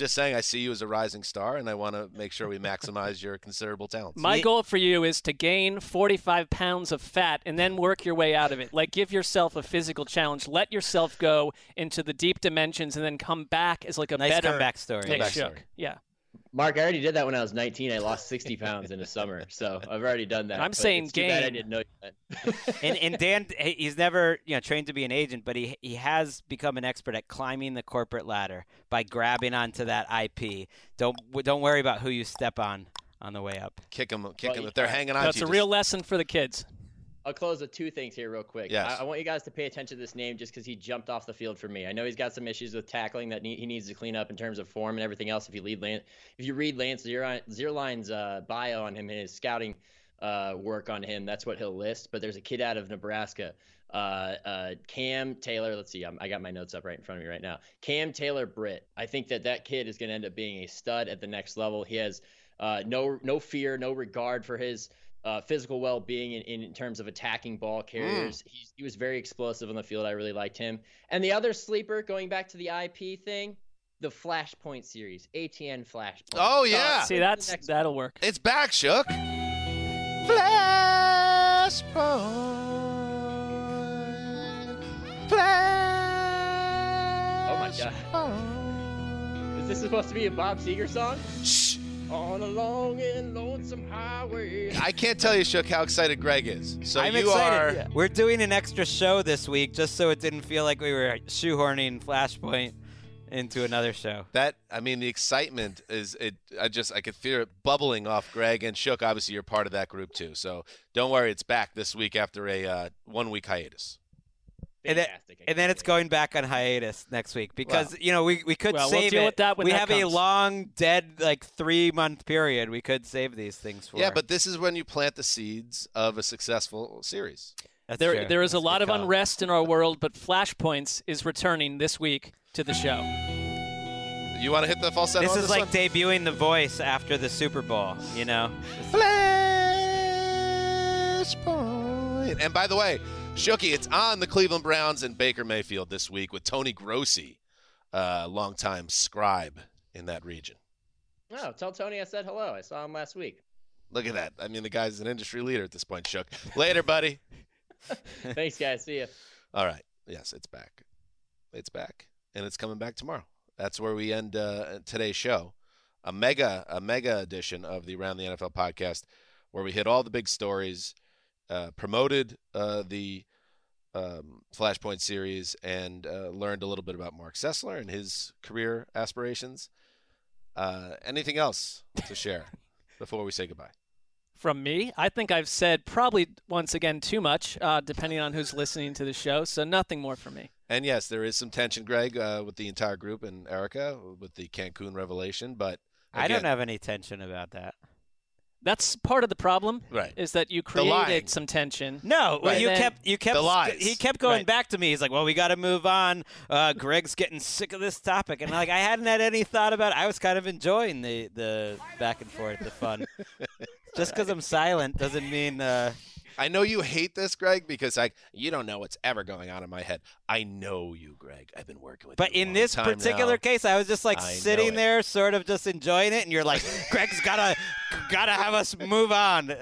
just saying I see you as a rising star, and I want to make sure we maximize your considerable talents. My goal for you is to gain 45 pounds of fat and then work your way out of it. Like, give yourself a physical challenge. Let yourself go into the deep dimensions and then come back as like a nice better comeback story. Yeah. Mark, I already did that when I was 19. I lost 60 pounds in a summer, so I've already done that. I'm saying game. I didn't know that. and Dan, he's never trained to be an agent, but he has become an expert at climbing the corporate ladder by grabbing onto that IP. Don't worry about who you step on the way up. Kick them if they're hanging on. That's a real lesson for the kids. I'll close with two things here real quick. Yes. I want you guys to pay attention to this name just because he jumped off the field for me. I know he's got some issues with tackling that he needs to clean up in terms of form and everything else. If you read Lance Zierlein's bio on him and his scouting work on him, that's what he'll list. But there's a kid out of Nebraska, Cam Taylor. Let's see. I got my notes up right in front of me right now. Cam Taylor Britt. I think that kid is going to end up being a stud at the next level. He has no fear, no regard for his physical well-being in terms of attacking ball carriers. He was very explosive on the field. I really liked him. And the other sleeper, going back to the IP thing, the Flashpoint series, ATN Flashpoint. Oh, yeah. See, that'll work. It's back, Shook. Flashpoint. Oh, my God. Is this supposed to be a Bob Seger song? Shh. On a long and lonesome highway. I can't tell you, Shook, how excited Greg is. So I'm excited. Yeah. We're doing an extra show this week just so it didn't feel like we were shoehorning Flashpoint into another show. The excitement is it. I could feel it bubbling off Greg and Shook. Obviously, you're part of that group too. So don't worry, it's back this week after a 1 week hiatus. Fantastic. And then it's going back on hiatus next week because we could save it. We have a long dead 3-month period. We could save these things for. Yeah, but this is when you plant the seeds of a successful series. There is a lot of unrest in our world, but Flashpoints is returning this week to the show. You want to hit the falsetto? This is like debuting The Voice after the Super Bowl. You know. Flashpoint. And by the way, Shookie, it's on the Cleveland Browns and Baker Mayfield this week with Tony Grossi, longtime scribe in that region. Oh, tell Tony I said hello. I saw him last week. Look at that. I mean, the guy's an industry leader at this point, Shook. Later, buddy. Thanks, guys. See ya. All right. Yes, it's back. It's back. And it's coming back tomorrow. That's where we end today's show. A mega edition of the Around the NFL podcast where we hit all the big stories, promoted the Flashpoint series, and learned a little bit about Mark Sessler and his career aspirations. Anything else to share before we say goodbye? From me, I think I've said probably once again too much, depending on who's listening to the show, so nothing more from me. And yes, there is some tension, Greg, with the entire group and Erica with the Cancun revelation, but again, I don't have any tension about that. That's part of the problem, right? Is that you created some tension. No, well, right. you kept the lies. He kept going back to me. He's like, "Well, we got to move on. Greg's getting sick of this topic," and like I hadn't had any thought about it. I was kind of enjoying the back and forth, the fun. Just because I'm silent doesn't mean. I know you hate this, Greg, because you don't know what's ever going on in my head. I know you, Greg. I've been working with you. But in this particular case, I was just like sitting there, sort of just enjoying it, and you're like, Greg's gotta have us move on.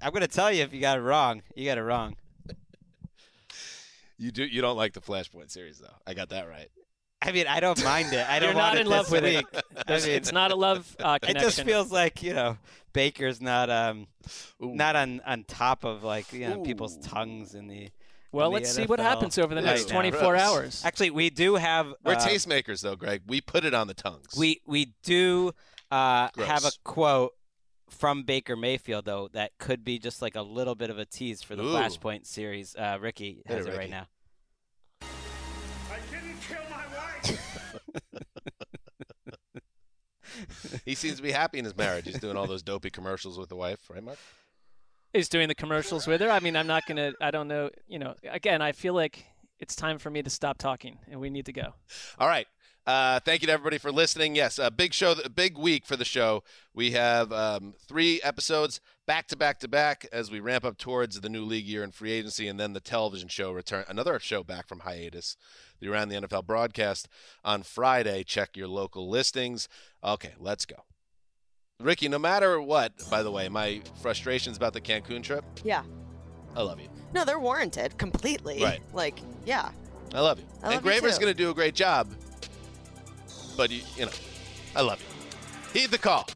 I'm gonna tell you if you got it wrong. You got it wrong. You don't like the Flashpoint series though. I got that right. I mean, I don't mind it. I don't want it this week. You're not in love with it. It's not a love connection. It just feels like, Baker's not on top of, people's tongues in the Well, let's see what happens over the next 24 hours. Actually, we do have – We're tastemakers, though, Greg. We put it on the tongues. We do have a quote from Baker Mayfield, though, that could be just like a little bit of a tease for the Flashpoint series. Ricky has it right now. He seems to be happy in his marriage. He's doing all those dopey commercials with the wife, right, Mark? He's doing the commercials with her. I mean, I don't know. Again, I feel like it's time for me to stop talking, and we need to go. All right. Thank you to everybody for listening. Yes, a big week for the show. We have 3 episodes back-to-back-to-back as we ramp up towards the new league year and free agency, and then the television show return. Another show back from hiatus, the Around the NFL broadcast on Friday. Check your local listings. Okay, let's go. Ricky, no matter what, by the way, my frustrations about the Cancun trip. Yeah. I love you. No, they're warranted completely. Right. Like, yeah. I love you. I love and Graver's going to do a great job. But, I love you. Heed the call.